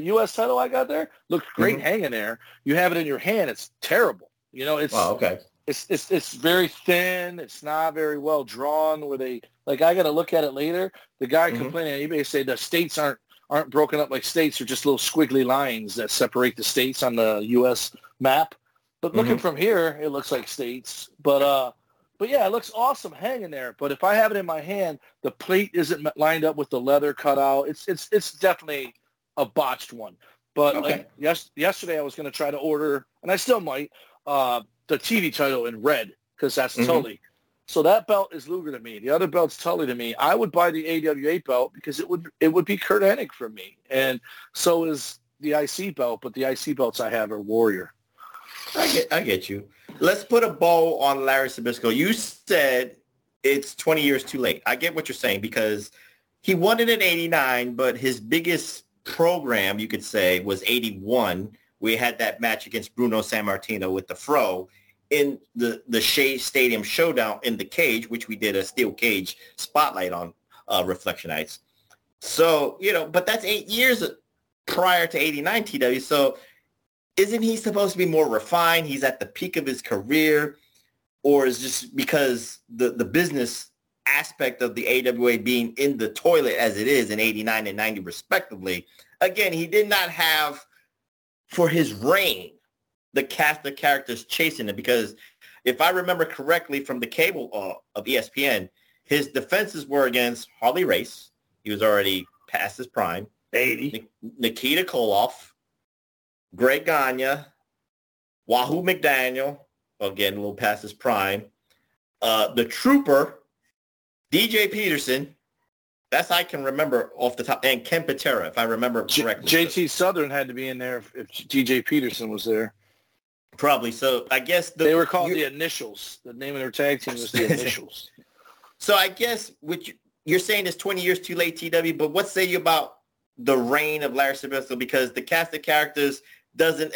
U.S. title I got there looks great hanging there. You have it in your hand, it's terrible. You know, it's okay. It's very thin. It's not very well drawn. Where they I got to look at it later. The guy complaining on eBay say the states aren't broken up like states. They're just little squiggly lines that separate the states on the U.S. map. But looking from here, it looks like states. But yeah, it looks awesome hanging there. But if I have it in my hand, the plate isn't lined up with the leather cutout. It's definitely a botched one. But yesterday, I was going to try to order, and I still might. The TV title in red because that's Tully. So that belt is Luger to me. The other belt's Tully to me. I would buy the AWA belt because it would be Curt Hennig for me. And so is the IC belt, but the IC belts I have are Warrior. I get you. Let's put a bow on Larry Zbyszko. You said it's 20 years too late. I get what you're saying because he won it in 89, but his biggest program, you could say, was 81. We had that match against Bruno Sammartino with the Fro. in the Shea Stadium Showdown in the cage, which we did a steel cage spotlight on Reflection Nights. So, you know, but that's 8 years prior to 89 TW. So isn't he supposed to be more refined? He's at the peak of his career, or is just because the business aspect of the AWA being in the toilet as it is in 89 and 90 respectively. Again, he did not have for his reign the cast of characters chasing it, because if I remember correctly from the cable of ESPN, his defenses were against Harley Race. He was already past his prime. 80. Nikita Koloff, Greg Gagne, Wahoo McDaniel, again, a little past his prime. The Trooper, DJ Peterson, that's I can remember off the top, and Ken Patera, if I remember correctly. JT Southern had to be in there if DJ Peterson was there. Probably. So I guess they were called the Initials. The name of their tag team was the Initials. So I guess you're saying it's 20 years too late, TW, but what say you about the reign of Larry Zbyszko, because the cast of characters doesn't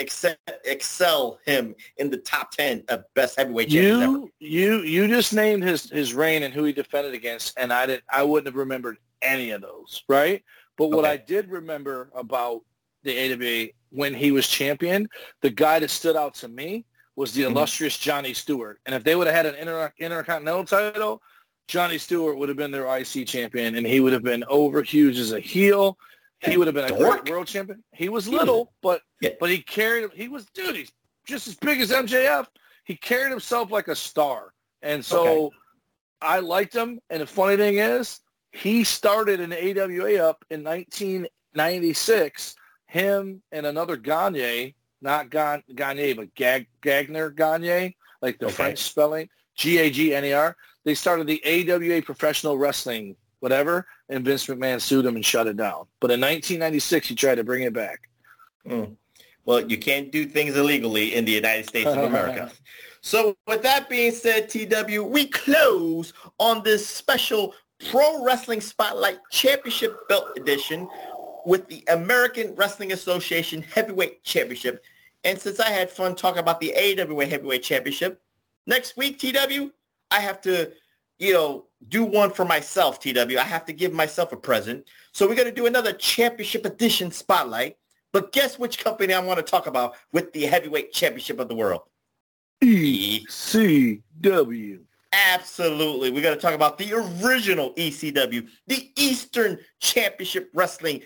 excel him in the top 10 of best heavyweight champions ever. You just named his reign and who he defended against, and I wouldn't have remembered any of those, right? But what I did remember about the AWA when he was champion, the guy that stood out to me was the illustrious Johnny Stewart. And if they would have had an Intercontinental title, Johnny Stewart would have been their IC champion, and he would have been over huge as a heel. He would have been a great world champion. He was little, but he carried – he was, dude, he's just as big as MJF. He carried himself like a star. And so I liked him. And the funny thing is, he started in the AWA up in 1996. Him and another Gagne, not Gagne, but Gagner Gagne, like the French spelling, Gagner. They started the AWA Professional Wrestling whatever, and Vince McMahon sued him and shut it down. But in 1996, he tried to bring it back. Mm. Well, you can't do things illegally in the United States of America. So with that being said, TW, we close on this special Pro Wrestling Spotlight Championship Belt Edition with the American Wrestling Association Heavyweight Championship. And since I had fun talking about the AWA Heavyweight Championship, next week, TW, I have to, you know, do one for myself, TW. I have to give myself a present. So we're going to do another championship edition spotlight. But guess which company I want to talk about with the heavyweight championship of the world? ECW. Absolutely. We're going to talk about the original ECW, the Eastern Championship Wrestling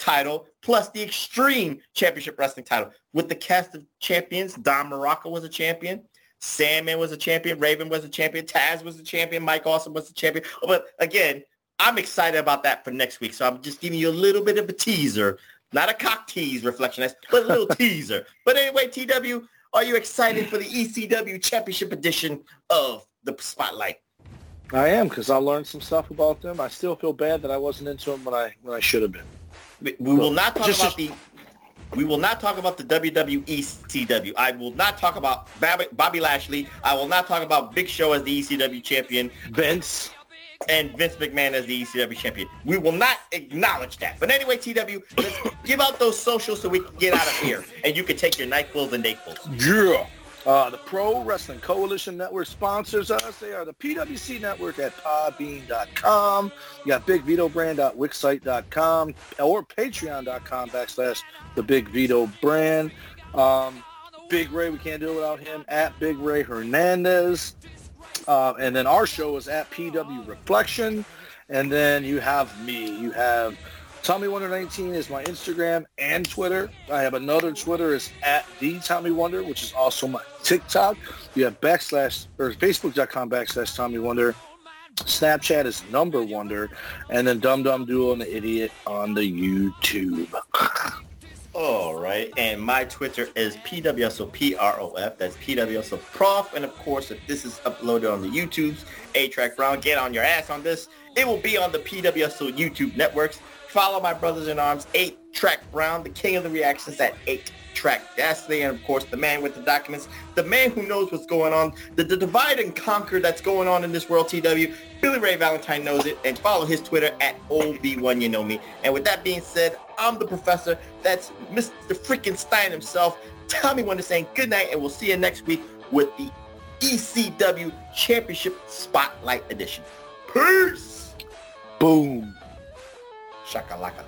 title, plus the Extreme Championship Wrestling title with the cast of champions. Don Morocco was a champion. Sandman was a champion. Raven was a champion. Taz was a champion. Mike Awesome was a champion. But again, I'm excited about that for next week. So I'm just giving you a little bit of a teaser. Not a cock tease, Reflectionist, but a little teaser. But anyway, TW, are you excited for the ECW Championship Edition of the Spotlight? I am, because I learned some stuff about them. I still feel bad that I wasn't into them when I should have been. We will not talk about the... We will not talk about the WWE ECW. I will not talk about Bobby Lashley. I will not talk about Big Show as the ECW champion. Vince. And Vince McMahon as the ECW champion. We will not acknowledge that. But anyway, TW, let's give out those socials so we can get out of here. And you can take your NyQuil and Dayquil. Yeah. The Pro Wrestling Coalition Network sponsors us. They are the PWC Network at podbean.com. You got bigvitobrand.wixsite.com or patreon.com/thebigvitobrand. Big Ray, we can't do it without him, at Big Ray Hernandez. And then our show is at PW Reflection. And then you have me. You have Tommy Wonder 19 is my Instagram and Twitter. I have another Twitter is at the Tommy Wonder, which is also my TikTok. You have Facebook.com/Tommy Wonder. Snapchat is number Wonder, and then Dum Dum Duo and the Idiot on the YouTube. All right, and my Twitter is PWSOPROF. That's PWSOPROF, and of course, if this is uploaded on the YouTube's A-Track Brown, get on your ass on this. It will be on the PWSO YouTube networks. Follow my brothers in arms, 8-Track Brown, the king of the reactions at 8-Track Dastly, and of course, the man with the documents, the man who knows what's going on, the divide and conquer that's going on in this world, TW. Billy Ray Valentine knows it, and follow his Twitter at OB1, you know me. And with that being said, I'm the professor. That's Mr. Freaking Stein himself. Tommy Wonder saying good night, and we'll see you next week with the ECW Championship Spotlight Edition. Peace! Boom. Shakalaka.